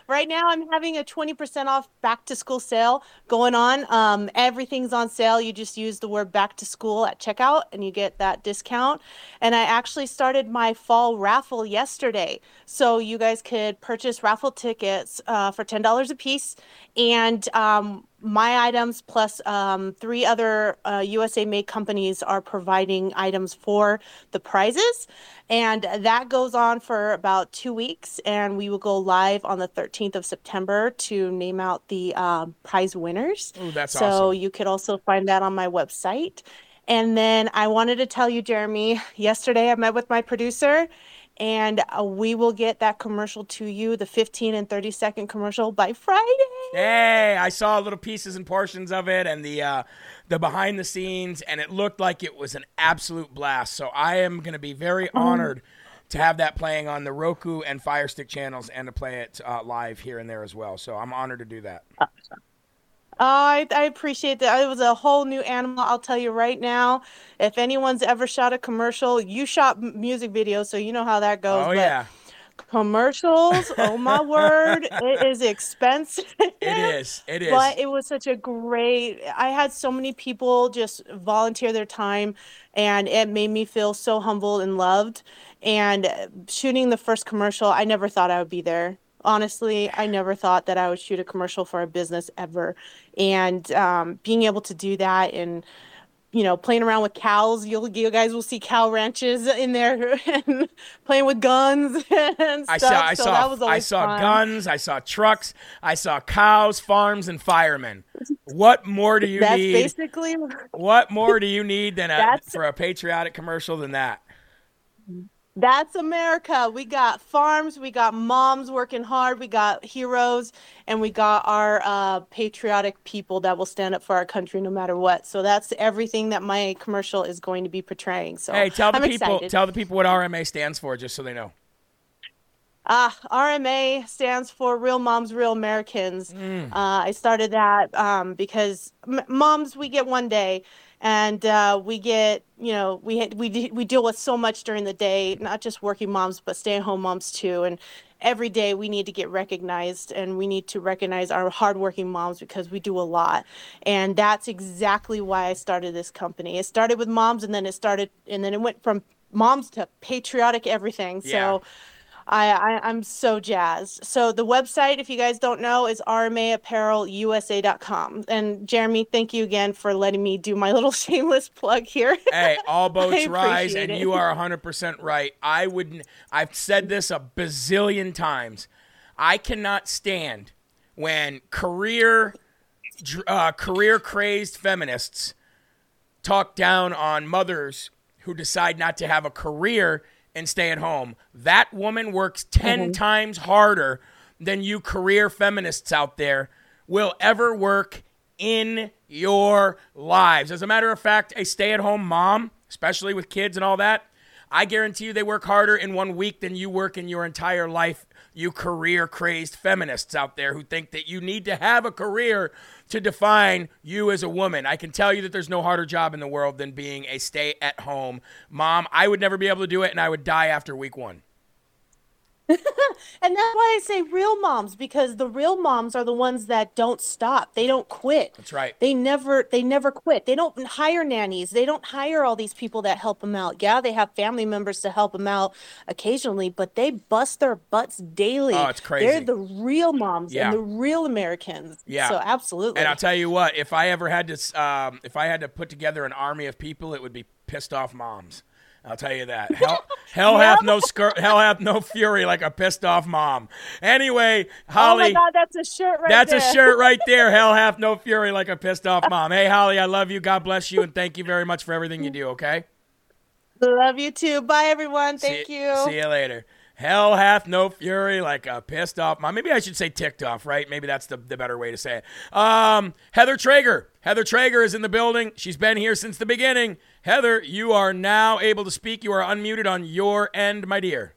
right now I'm having a twenty percent off back to school sale going on. Um, everything's on sale. You just use the word back to school at checkout and you get that discount. And I actually started my fall raffle yesterday. So you guys could purchase raffle tickets uh, for ten dollars a piece. And um, my items plus um, three other uh, U S A made companies are providing items for the prizes. And that goes on for about two weeks. And we will go live on the thirteenth of September to name out the um, prize winners. Ooh, that's so awesome. You could also find that on my website. And then I wanted to tell you, Jeremy, yesterday I met with my producer, and we will get that commercial to you, the fifteen and thirty second commercial, by Friday. Hey, I saw little pieces and portions of it and the uh, the behind the scenes, and it looked like it was an absolute blast. So I am going to be very honored mm. to have that playing on the Roku and Firestick channels and to play it uh, live here and there as well. So I'm honored to do that. Awesome. Oh, I, I appreciate that. It was a whole new animal. I'll tell you right now, if anyone's ever shot a commercial, you shot music videos, so you know how that goes. Oh, but yeah. Commercials, oh my word, it is expensive. It is, it is. But it was such a great, I had so many people just volunteer their time, and it made me feel so humbled and loved. And shooting the first commercial, I never thought I would be there. Honestly, I never thought that I would shoot a commercial for a business ever. And um, being able to do that and, you know, playing around with cows, you'll, you guys will see cow ranches in there and playing with guns and stuff. I saw, I so saw, that was always I saw fun. guns, I saw trucks, I saw cows, farms, and firemen. What more do you That's need? That's basically what more do you need than a, for a patriotic commercial than that? That's America. We got farms, we got moms working hard, we got heroes, and we got our uh, patriotic people that will stand up for our country no matter what. So that's everything that my commercial is going to be portraying. So hey, tell the I'm people, excited. Tell the people what R M A stands for, just so they know. Ah, uh, R M A stands for Real Moms, Real Americans. Mm. Uh, I started that um, because m- moms, we get one day. And uh, we get, you know, we we we deal with so much during the day, not just working moms, but stay-at-home moms too. And every day we need to get recognized, and we need to recognize our hardworking moms because we do a lot. And that's exactly why I started this company. It started with moms, and then it started, and then it went from moms to patriotic everything. Yeah. So. I, I, I'm so jazzed. So the website, if you guys don't know, is R M A apparel U S A dot com. And Jeremy, thank you again for letting me do my little shameless plug here. Hey, all boats rise, and it. You are one hundred percent right. I wouldn't. I've said this a bazillion times. I cannot stand when career, uh, career crazed feminists talk down on mothers who decide not to have a career and stay at home. That woman works ten mm-hmm. times harder than you career feminists out there will ever work in your lives. As a matter of fact, a stay-at-home mom, especially with kids and all that, I guarantee you they work harder in one week than you work in your entire life, you career-crazed feminists out there who think that you need to have a career to define you as a woman. I can tell you that there's no harder job in the world than being a stay-at-home mom. I would never be able to do it, and I would die after week one. And that's why I say real moms, because the real moms are the ones that don't stop. They don't quit. That's right. They never they never quit. They don't hire nannies. They don't hire all these people that help them out. Yeah, they have family members to help them out occasionally, but they bust their butts daily. Oh, it's crazy. They're the real moms yeah. and the real Americans. Yeah. So absolutely. And I'll tell you what, if I ever had to um, if I had to put together an army of people, it would be pissed off moms. I'll tell you that. Hell, hell hath no scur- hell hath no fury like a pissed off mom. Anyway, Holly. Oh my God, that's a shirt right that's there. That's a shirt right there. Hell hath no fury like a pissed off mom. Hey, Holly, I love you. God bless you, and thank you very much for everything you do, okay? Love you too. Bye, everyone. Thank see, you. See you later. Hell hath no fury like a pissed off mom. Maybe I should say ticked off, right? Maybe that's the, the better way to say it. Um, Heather Traeger. Heather Traeger is in the building. She's been here since the beginning. Heather, you are now able to speak. You are unmuted on your end, my dear.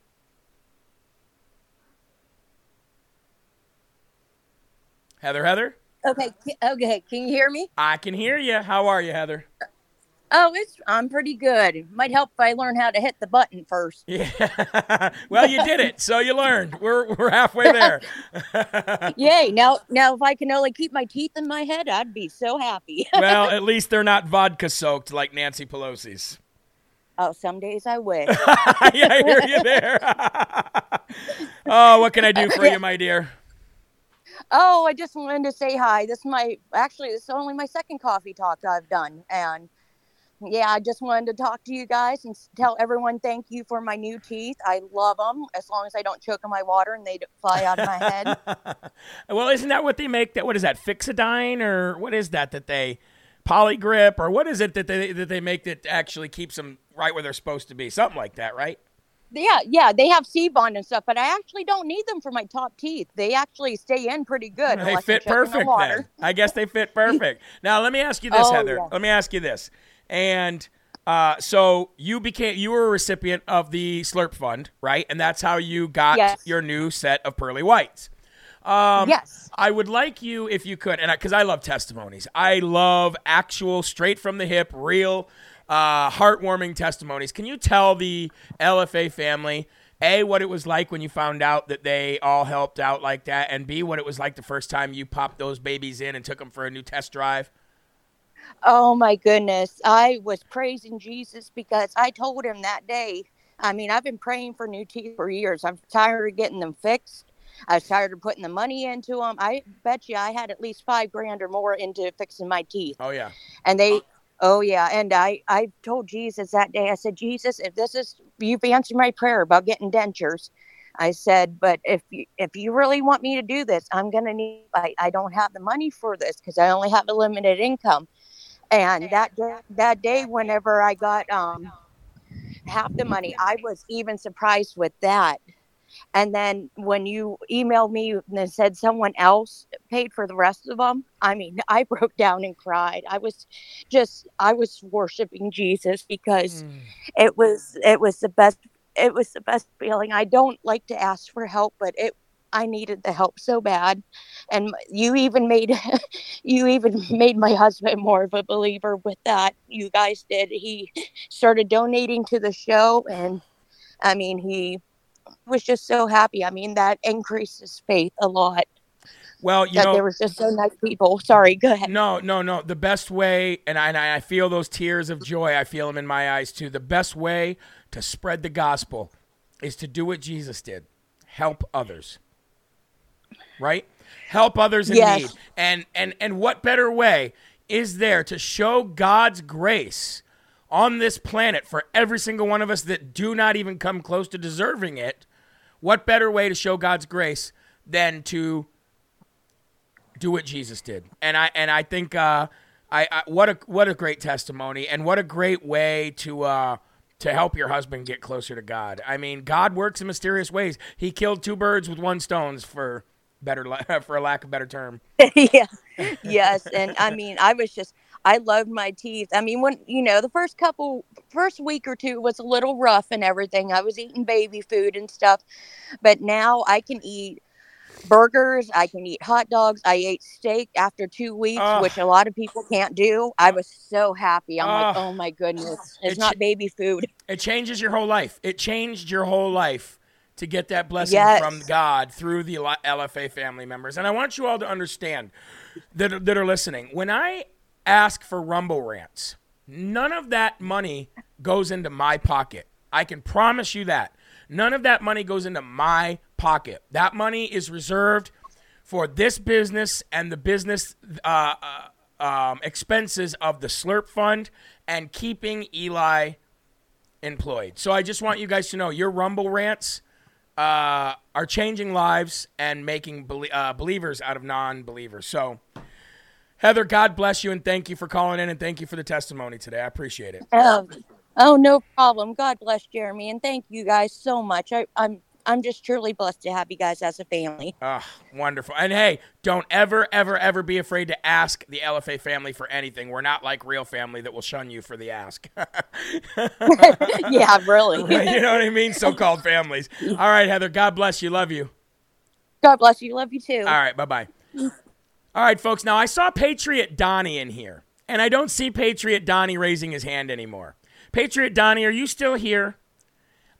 Heather, Heather? Okay, okay. Can you hear me? I can hear you. How are you, Heather? Oh, it's I'm pretty good. Might help if I learn how to hit the button first. Yeah. Well, you did it, so you learned. We're we're halfway there. Yay. Now, now if I can only keep my teeth in my head, I'd be so happy. Well, at least they're not vodka-soaked like Nancy Pelosi's. Oh, some days I wish. Yeah, I hear you there. Oh, what can I do for you, my dear? Oh, I just wanted to say hi. This is my, actually, this is only my second coffee talk I've done, and yeah, I just wanted to talk to you guys and tell everyone thank you for my new teeth. I love them, as long as I don't choke on my water and they fly out of my head. Well, isn't that what they make? That what is that, Fixodent, or what is that that they Polygrip, or what is it that they that they make that actually keeps them right where they're supposed to be? Something like that, right? Yeah, yeah, they have C bond and stuff, but I actually don't need them for my top teeth. They actually stay in pretty good. They fit perfect the then. I guess they fit perfect. Now, let me ask you this, oh, Heather. Yeah. Let me ask you this. And uh, so you became you were a recipient of the Slurp Fund, right? And that's how you got yes. your new set of pearly whites. Um, yes. I would like you, if you could, and because I, I love testimonies. I love actual, straight from the hip, real, uh, heartwarming testimonies. Can you tell the L F A family, A, what it was like when you found out that they all helped out like that, and B, what it was like the first time you popped those babies in and took them for a new test drive? Oh, my goodness. I was praising Jesus because I told him that day. I mean, I've been praying for new teeth for years. I'm tired of getting them fixed. I was tired of putting the money into them. I bet you I had at least five grand or more into fixing my teeth. Oh, yeah. And they, oh, yeah. And I, I told Jesus that day, I said, Jesus, if this is, you've answered my prayer about getting dentures. I said, but if you, if you really want me to do this, I'm going to need, I, I don't have the money for this because I only have a limited income. And that day, that day, whenever I got um, half the money, I was even surprised with that. And then when you emailed me and said someone else paid for the rest of them, I mean, I broke down and cried. I was just, I was worshiping Jesus because mm. it was, it was the best, it was the best feeling. I don't like to ask for help, but it, I needed the help so bad. And you even made, you even made my husband more of a believer with that. You guys did. He started donating to the show. And I mean, he was just so happy. I mean, that increases faith a lot. Well, you that know, there was just so nice people. Sorry, go ahead. No, no, no. The best way, and I, and I feel those tears of joy. I feel them in my eyes too. The best way to spread the gospel is to do what Jesus did: help others. Right? Help others in yes. need. And and and what better way is there to show God's grace on this planet for every single one of us that do not even come close to deserving it? What better way to show God's grace than to do what Jesus did? And I and I think uh, I, I what a what a great testimony, and what a great way to uh, to help your husband get closer to God. I mean, God works in mysterious ways. He killed two birds with one stone, for better for a lack of a better term. yeah, yes, and I mean, I was just. I loved my teeth. I mean, when, you know, the first couple, first week or two was a little rough and everything. I was eating baby food and stuff, but now I can eat burgers. I can eat hot dogs. I ate steak after two weeks, uh, which a lot of people can't do. I was so happy. I'm uh, like, oh my goodness, it's it not ch- baby food. It changes your whole life. It changed your whole life to get that blessing yes. from God through the L F A family members. And I want you all to understand that, that are listening. When I ask for Rumble rants, none of that money goes into my pocket. I can promise you that. None of that money goes into my pocket. That money is reserved for this business and the business uh, uh, um, expenses of the Slurp Fund and keeping Eli employed. So I just want you guys to know your Rumble rants uh, are changing lives and making be- uh, believers out of non-believers. So Heather, God bless you, and thank you for calling in, and thank you for the testimony today. I appreciate it. Um, oh, no problem. God bless Jeremy, and thank you guys so much. I, I'm I'm just truly blessed to have you guys as a family. Oh, wonderful. And, hey, don't ever, ever, ever be afraid to ask the L F A family for anything. We're not like real family that will shun you for the ask. Yeah, really. You know what I mean? So-called families. All right, Heather, God bless you. Love you. God bless you. Love you, too. All right, bye-bye. All right, folks, now I saw Patriot Donnie in here, and I don't see Patriot Donnie raising his hand anymore. Patriot Donnie, are you still here?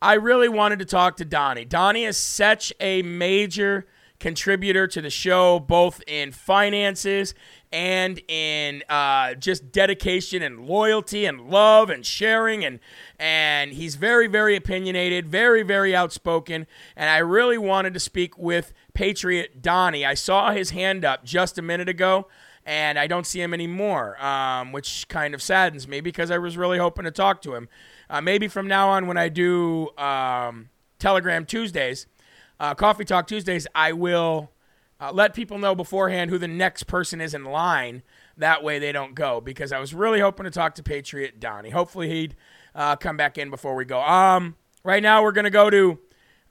I really wanted to talk to Donnie. Donnie is such a major contributor to the show, both in finances and in uh, just dedication and loyalty and love and sharing. And, and he's very, very opinionated, very, very outspoken. And I really wanted to speak with Patriot Donnie. I saw his hand up just a minute ago, and I don't see him anymore, um, which kind of saddens me because I was really hoping to talk to him. Uh, maybe from now on when I do um, Telegram Tuesdays, uh, Coffee Talk Tuesdays, I will uh, let people know beforehand who the next person is in line That way they don't go, because I was really hoping to talk to Patriot Donnie. Hopefully he'd uh, come back in before we go. Um, right now we're going to go to,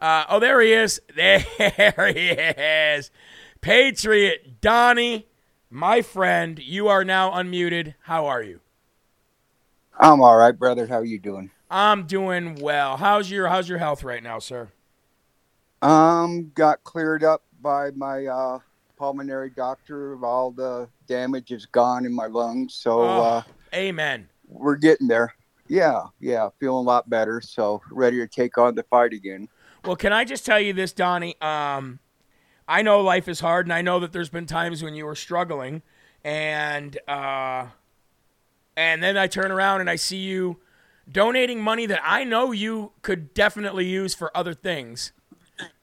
uh, oh, there he is. There he is. Patriot Donnie, my friend, you are now unmuted. How are you? I'm all right, brother. How are you doing? I'm doing well. How's your How's your health right now, sir? Um, got cleared up by my uh, pulmonary doctor. All the damage is gone in my lungs. So, oh, uh, amen. We're getting there. Yeah, yeah, feeling a lot better. So ready to take on the fight again. Well, can I just tell you this, Donnie? Um, I know life is hard, and I know that there's been times when you were struggling, and uh, and then I turn around and I see you donating money that I know you could definitely use for other things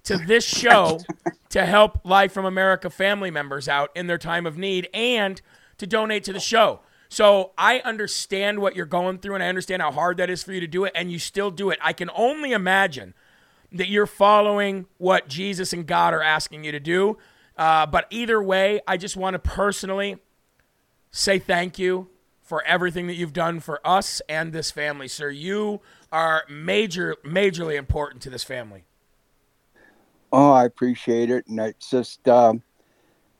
to this show to help Live from America family members out in their time of need and to donate to the show. So I understand what you're going through, and I understand how hard that is for you to do it, and you still do it. I can only imagine that you're following what Jesus and God are asking you to do. Uh, but either way, I just want to personally say thank you for everything that you've done for us and this family, sir. You are major, majorly important to this family. Oh, I appreciate it. And it's just, um,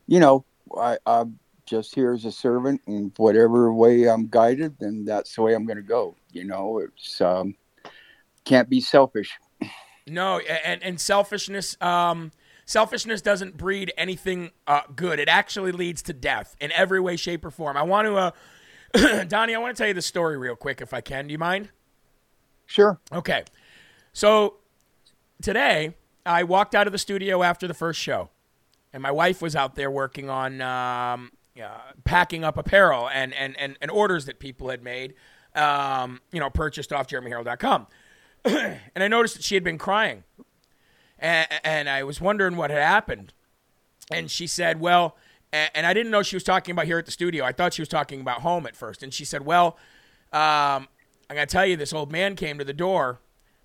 you know, I, I'm just here as a servant, and whatever way I'm guided, then that's the way I'm going to go. You know, it's um, can't be selfish. No, and, and selfishness, um, selfishness doesn't breed anything uh, good. It actually leads to death in every way, shape, or form. I want to... Uh, Donnie, I want to tell you the story real quick, if I can. Do you mind? Sure. Okay. So today, I walked out of the studio after the first show, and my wife was out there working on um, uh, packing up apparel and, and, and, and orders that people had made, um, you know, purchased off jeremy herrell dot com. And I noticed that she had been crying, and, and I was wondering what had happened. And she said, well... And I didn't know she was talking about here at the studio. I thought she was talking about home at first. And she said, well, um, I got to tell you, this old man came to the door.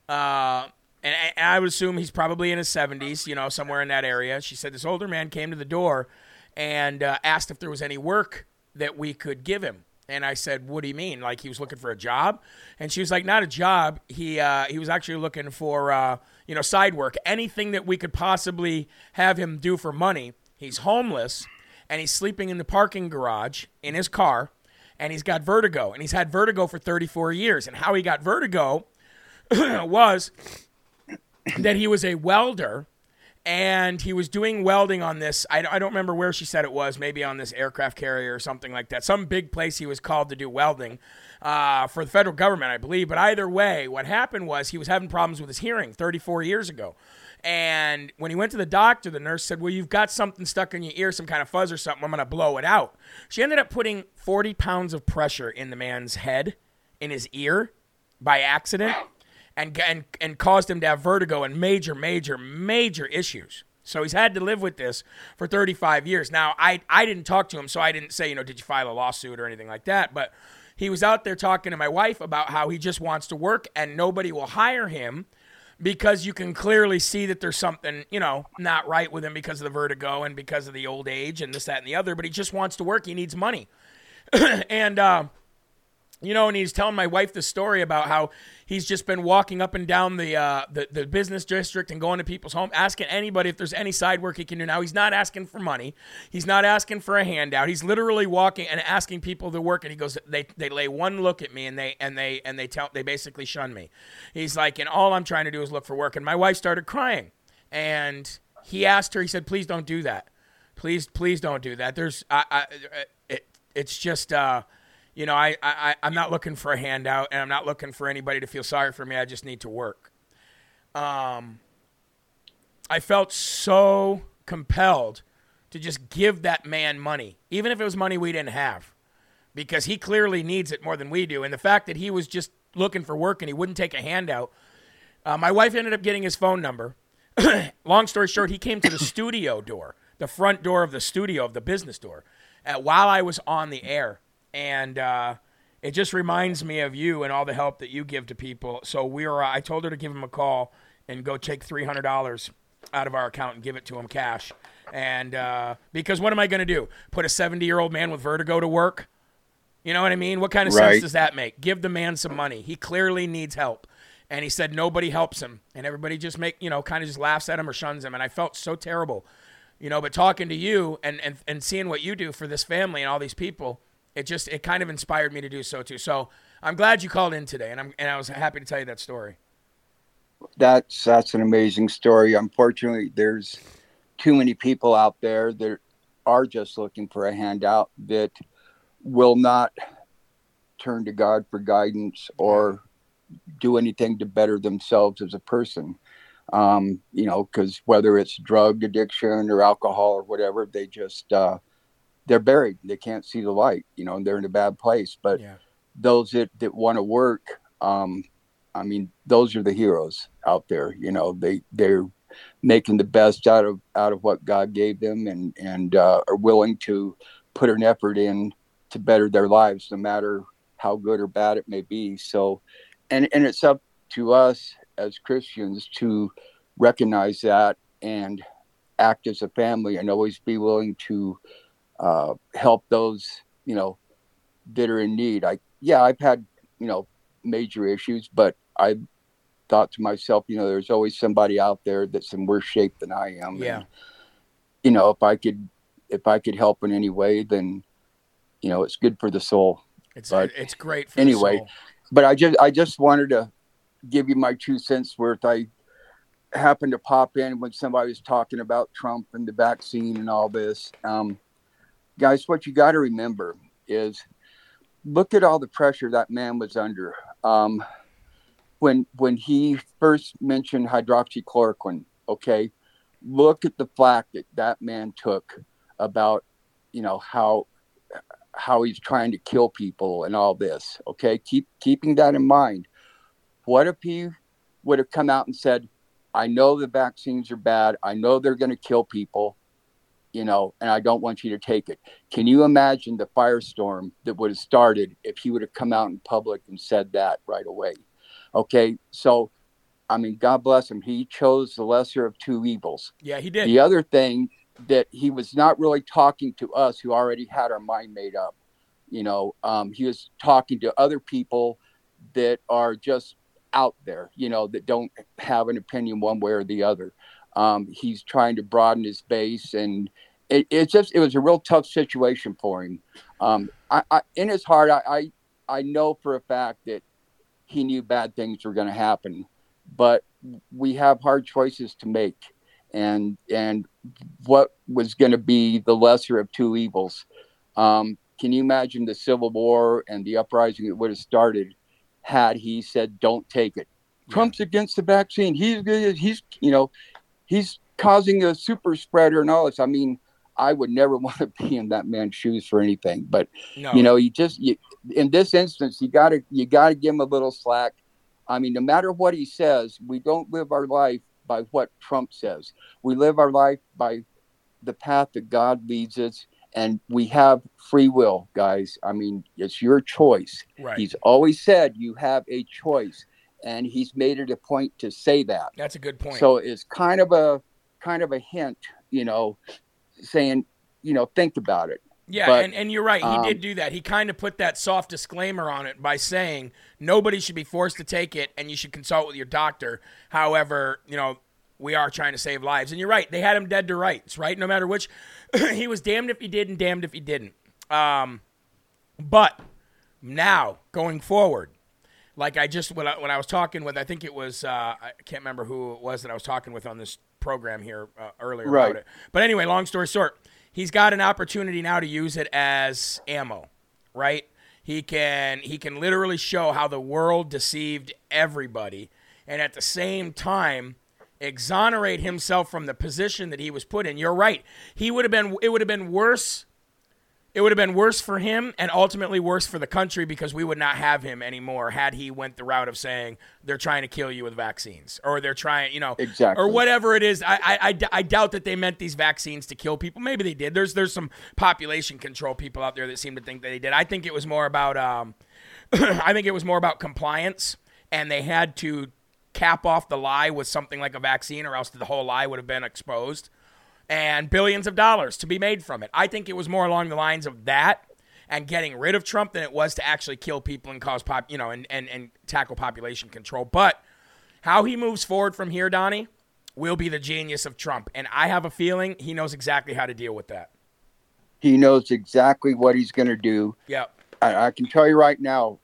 Uh, and, I, and I would assume he's probably in his seventies, you know, somewhere in that area. She said this older man came to the door and uh, asked if there was any work that we could give him. And I said, what do you mean? Like, he was looking for a job? And she was like, not a job. He uh, he was actually looking for, uh, you know, side work, anything that we could possibly have him do for money. He's homeless. And he's sleeping in the parking garage in his car, and he's got vertigo, and he's had vertigo for thirty-four years. And how he got vertigo was that he was a welder, and he was doing welding on this. I, I don't remember where she said it was, maybe on this aircraft carrier or something like that, some big place he was called to do welding uh, for the federal government, I believe. But either way, what happened was he was having problems with his hearing thirty-four years ago. And when he went to the doctor, the nurse said, well, you've got something stuck in your ear, some kind of fuzz or something. I'm going to blow it out. She ended up putting forty pounds of pressure in the man's head, in his ear, by accident, and and, and caused him to have vertigo and major, major, major issues. So he's had to live with this for thirty-five years. Now, I, I didn't talk to him, so I didn't say, you know, did you file a lawsuit or anything like that? But he was out there talking to my wife about how he just wants to work and nobody will hire him, because you can clearly see that there's something, you know, not right with him because of the vertigo and because of the old age and this, that, and the other. But he just wants to work. He needs money. and, uh, you know, and he's telling my wife the story about how he's just been walking up and down the, uh, the the business district and going to people's home, asking anybody if there's any side work he can do. Now, he's not asking for money. He's not asking for a handout. He's literally walking and asking people to work. And he goes, they they lay one look at me and they and they and they tell they basically shun me. He's like, and all I'm trying to do is look for work. And my wife started crying. And he asked her. He said, please don't do that. Please, please don't do that. There's, I, I, it, it's just. Uh, You know, I, I, I'm not looking for a handout, and I'm not looking for anybody to feel sorry for me. I just need to work. Um, I felt so compelled to just give that man money, even if it was money we didn't have, because he clearly needs it more than we do. And the fact that he was just looking for work and he wouldn't take a handout, uh, my wife ended up getting his phone number. Long story short, he came to the studio door, the front door of the studio, of the business door, uh, while I was on the air. And uh, it just reminds me of you and all the help that you give to people. So we were, I told her to give him a call and go take three hundred dollars out of our account and give it to him cash. And uh, because what am I going to do? Put a seventy-year-old man with vertigo to work? You know what I mean? What kind of right. sense does that make? Give the man some money. He clearly needs help. And he said nobody helps him. And everybody just make, you know, kind of just laughs at him or shuns him. And I felt so terrible. You know, but talking to you and, and, and seeing what you do for this family and all these people, it just, it kind of inspired me to do so too. So I'm glad you called in today, and I'm and I was happy to tell you that story. That's that's an amazing story. Unfortunately, there's too many people out there that are just looking for a handout that will not turn to God for guidance or do anything to better themselves as a person. Um, you know, because whether it's drug addiction or alcohol or whatever, they just, uh, they're buried. They can't see the light, you know, and they're in a bad place. But yeah. those that, that want to work, um, I mean, those are the heroes out there. You know, they, they're making the best out of, out of what God gave them and, and, uh, are willing to put an effort in to better their lives, no matter how good or bad it may be. So, and, and it's up to us as Christians to recognize that and act as a family and always be willing to uh, help those, you know, that are in need. I, yeah, I've had, you know, major issues, but I thought to myself, you know, there's always somebody out there that's in worse shape than I am. Yeah. And, you know, if I could, if I could help in any way, then, you know, it's good for the soul. It's, but it's great. For anyway, the soul. But I just, I just wanted to give you my two cents worth. I happened to pop in when somebody was talking about Trump and the vaccine and all this. Um, guys, what you got to remember is look at all the pressure that man was under. Um, when, when he first mentioned hydroxychloroquine, okay, look at the flack that that man took about, you know, how, how he's trying to kill people and all this. Okay. Keep, keeping that in mind. What if he would have come out and said, I know the vaccines are bad. I know they're going to kill people, you know, and I don't want you to take it. Can you imagine the firestorm that would have started if he would have come out in public and said that right away? Okay. So, I mean, God bless him. He chose the lesser of two evils. Yeah, he did. The other thing that he was not really talking to us who already had our mind made up. You know, um, he was talking to other people that are just out there, you know, that don't have an opinion one way or the other. Um, he's trying to broaden his base, and it, it's just, it was a real tough situation for him. Um, I, I, in his heart, I, I, I know for a fact that he knew bad things were going to happen, but we have hard choices to make. And, and what was going to be the lesser of two evils? Um, can you imagine the Civil War and the uprising that would have started had he said, don't take it? Trump's yeah. against the vaccine. He's, he's, you know, he's causing a super spreader and all this. I mean, I would never want to be in that man's shoes for anything, but no. you know, you just, you, in this instance, you gotta, you gotta give him a little slack. I mean, no matter what he says, we don't live our life by what Trump says. We live our life by the path that God leads us. And we have free will, guys. I mean, it's your choice. Right. He's always said you have a choice, and he's made it a point to say that. That's a good point. So it's kind of a kind of a hint, you know, saying, you know, think about it. Yeah, but, and, and you're right. He um, did do that. He kind of put that soft disclaimer on it by saying nobody should be forced to take it, and you should consult with your doctor. However, you know, we are trying to save lives. And you're right. They had him dead to rights, right? No matter which. He was damned if he did and damned if he didn't. Um, but now, going forward, like I just, when I, when I was talking with, I think it was, uh, I can't remember who it was that I was talking with on this program here uh, earlier. Right. About it. But anyway, long story short, he's got an opportunity now to use it as ammo, right? He can He can literally show how the world deceived everybody. And at the same time, exonerate himself from the position that he was put in. You're right. He would have been, it would have been worse. It would have been worse for him and ultimately worse for the country, because we would not have him anymore had he went the route of saying they're trying to kill you with vaccines, or they're trying, you know, exactly. or whatever it is. I, I, I, I doubt that they meant these vaccines to kill people. Maybe they did. There's, there's some population control people out there that seem to think that they did. I think it was more about, um, I think it was more about compliance, and they had to cap off the lie with something like a vaccine, or else the whole lie would have been exposed, and billions of dollars to be made from it. I think it was more along the lines of that and getting rid of Trump than it was to actually kill people and cause pop, you know, and, and, and tackle population control. But how he moves forward from here, Donnie, will be the genius of Trump. And I have a feeling he knows exactly how to deal with that. He knows exactly what he's going to do. Yeah. I, I can tell you right now,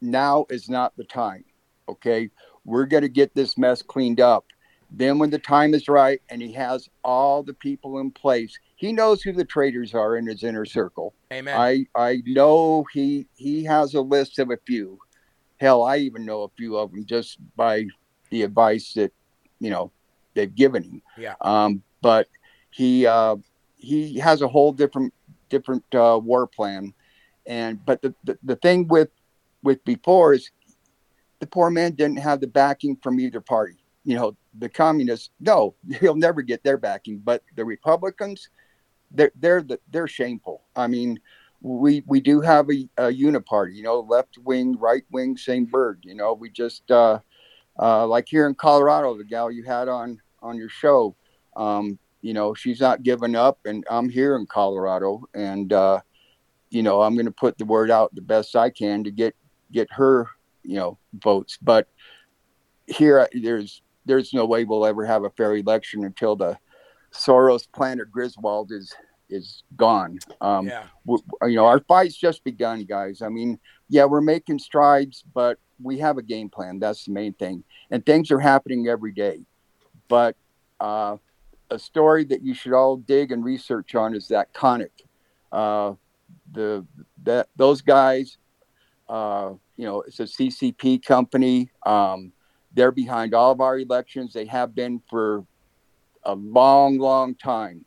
now is not the time. Okay. We're going to get this mess cleaned up. Then when the time is right and he has all the people in place, he knows who the traitors are in his inner circle. Amen. I, I know he he has a list of a few. Hell, I even know a few of them just by the advice that, you know, they've given him. Yeah. Um, but he uh, he has a whole different different uh, war plan. And but the, the, the thing with with before is the poor man didn't have the backing from either party. You know, the communists, no, he'll never get their backing. But the Republicans, they're they're the, they're shameful. I mean, we we do have a, a uniparty. You know, left wing, right wing, same bird. You know, we just uh, uh, like here in Colorado, the gal you had on on your show. Um, you know, she's not giving up, and I'm here in Colorado, and uh, you know, I'm going to put the word out the best I can to get get her, you know, votes. But here, there's There's no way we'll ever have a fair election until the Soros plan of Griswold is is gone. Um, yeah. we, you know, our fight's just begun, guys. I mean, yeah, we're making strides, but we have a game plan. That's the main thing. And things are happening every day. But uh, a story that you should all dig and research on is that Connick. Uh, the that those guys, uh, you know, it's a C C P company. Um, They're behind all of our elections. They have been for a long, long time.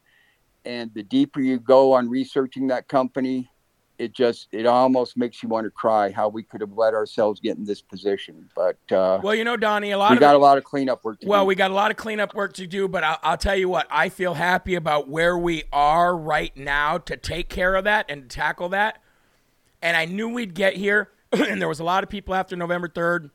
And the deeper you go on researching that company, it just, it almost makes you want to cry how we could have let ourselves get in this position. But, uh, well, you know, Donnie, a lot we of got it, a lot of cleanup work to well, do. Well, we got a lot of cleanup work to do, but I'll, I'll tell you what, I feel happy about where we are right now to take care of that and tackle that. And I knew we'd get here. And there was a lot of people after November third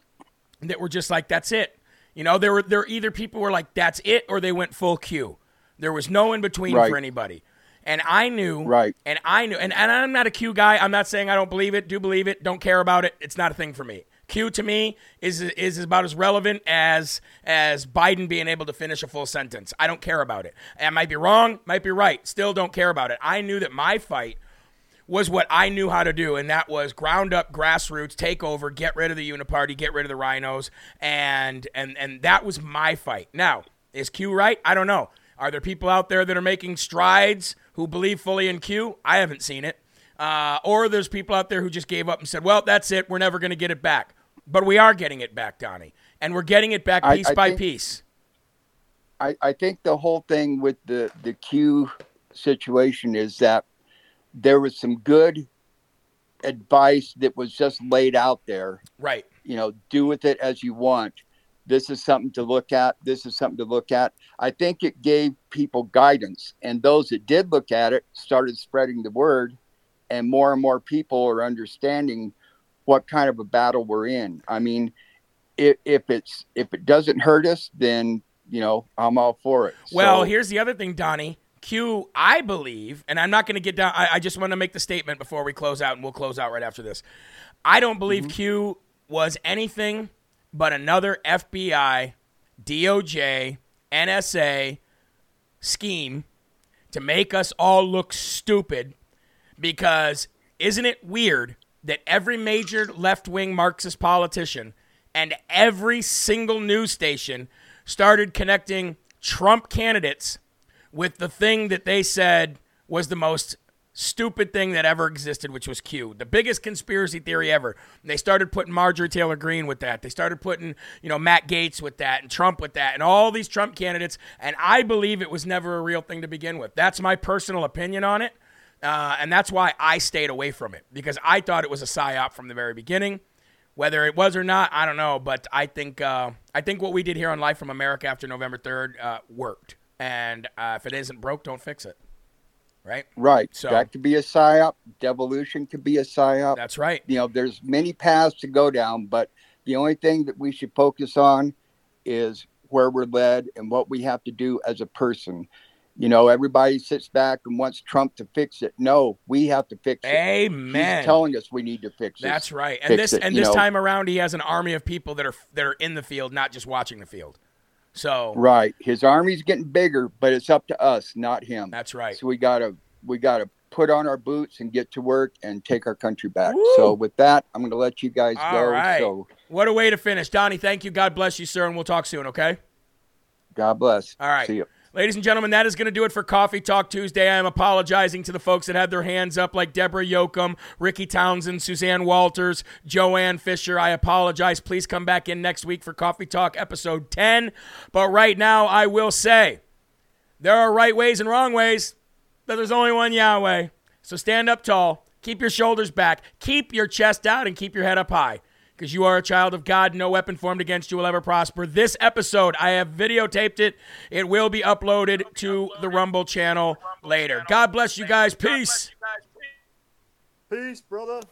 that were just like, that's it. You know, there were there were either people were like, that's it, or they went full Q. There was no in between right. for anybody. And I knew, right. and I knew, and, and I'm not a Q guy. I'm not saying I don't believe it, do believe it, don't care about it. It's not a thing for me. Q to me is is about as relevant as as Biden being able to finish a full sentence. I don't care about it. I might be wrong, might be right. Still don't care about it. I knew that my fight was what I knew how to do, and that was ground up, grassroots, take over, get rid of the uniparty, get rid of the rhinos, and and and that was my fight. Now, is Q right? I don't know. Are there people out there that are making strides who believe fully in Q? I haven't seen it. Uh, or there's people out there who just gave up and said, well, that's it, we're never going to get it back. But we are getting it back, Donnie, and we're getting it back piece I, I by think, piece. I, I think the whole thing with the, the Q situation is that there was some good advice that was just laid out there. Right. You know, do with it as you want. This is something to look at. This is something to look at. I think it gave people guidance. And those that did look at it started spreading the word. And more and more people are understanding what kind of a battle we're in. I mean, if, if it's if it doesn't hurt us, then, you know, I'm all for it. Well, so, here's the other thing, Donnie. Q, I believe, and I'm not going to get down, I, I just want to make the statement before we close out, and we'll close out right after this. I don't believe mm-hmm. Q was anything but another F B I, D O J, N S A scheme to make us all look stupid, because isn't it weird that every major left-wing Marxist politician and every single news station started connecting Trump candidates with the thing that they said was the most stupid thing that ever existed, which was Q, the biggest conspiracy theory ever. And they started putting Marjorie Taylor Greene with that. They started putting, you know, Matt Gaetz with that, and Trump with that, and all these Trump candidates. And I believe it was never a real thing to begin with. That's my personal opinion on it. Uh, and that's why I stayed away from it, because I thought it was a psyop from the very beginning. Whether it was or not, I don't know. But I think uh, I think what we did here on Live from America after November third uh, worked. And uh, if it isn't broke, don't fix it. Right? Right. So that could be a psyop. Devolution could be a psyop. That's right. You know, there's many paths to go down, but the only thing that we should focus on is where we're led and what we have to do as a person. You know, everybody sits back and wants Trump to fix it. No, we have to fix it. Amen. He's telling us we need to fix it. That's right. And this and this time around, he has an army of people that are that are in the field, not just watching the field. So right, his army's getting bigger, but it's up to us, not him. That's right. So we gotta we gotta put on our boots and get to work and take our country back. Woo. So with that, I'm gonna let you guys go. All right. So what a way to finish, Donnie. Thank you. God bless you, sir, and we'll talk soon. Okay. God bless. All right. See you. Ladies and gentlemen, that is going to do it for Coffee Talk Tuesday. I am apologizing to the folks that had their hands up, like Deborah Yoakum, Ricky Townsend, Suzanne Walters, Joanne Fisher. I apologize. Please come back in next week for Coffee Talk episode ten. But right now, I will say there are right ways and wrong ways, but there's only one Yahweh. So stand up tall, keep your shoulders back, keep your chest out, and keep your head up high. Because you are a child of God. No weapon formed against you will ever prosper. This episode, I have videotaped it. It will be uploaded to the Rumble channel later. God bless you guys. Peace. Peace, brother.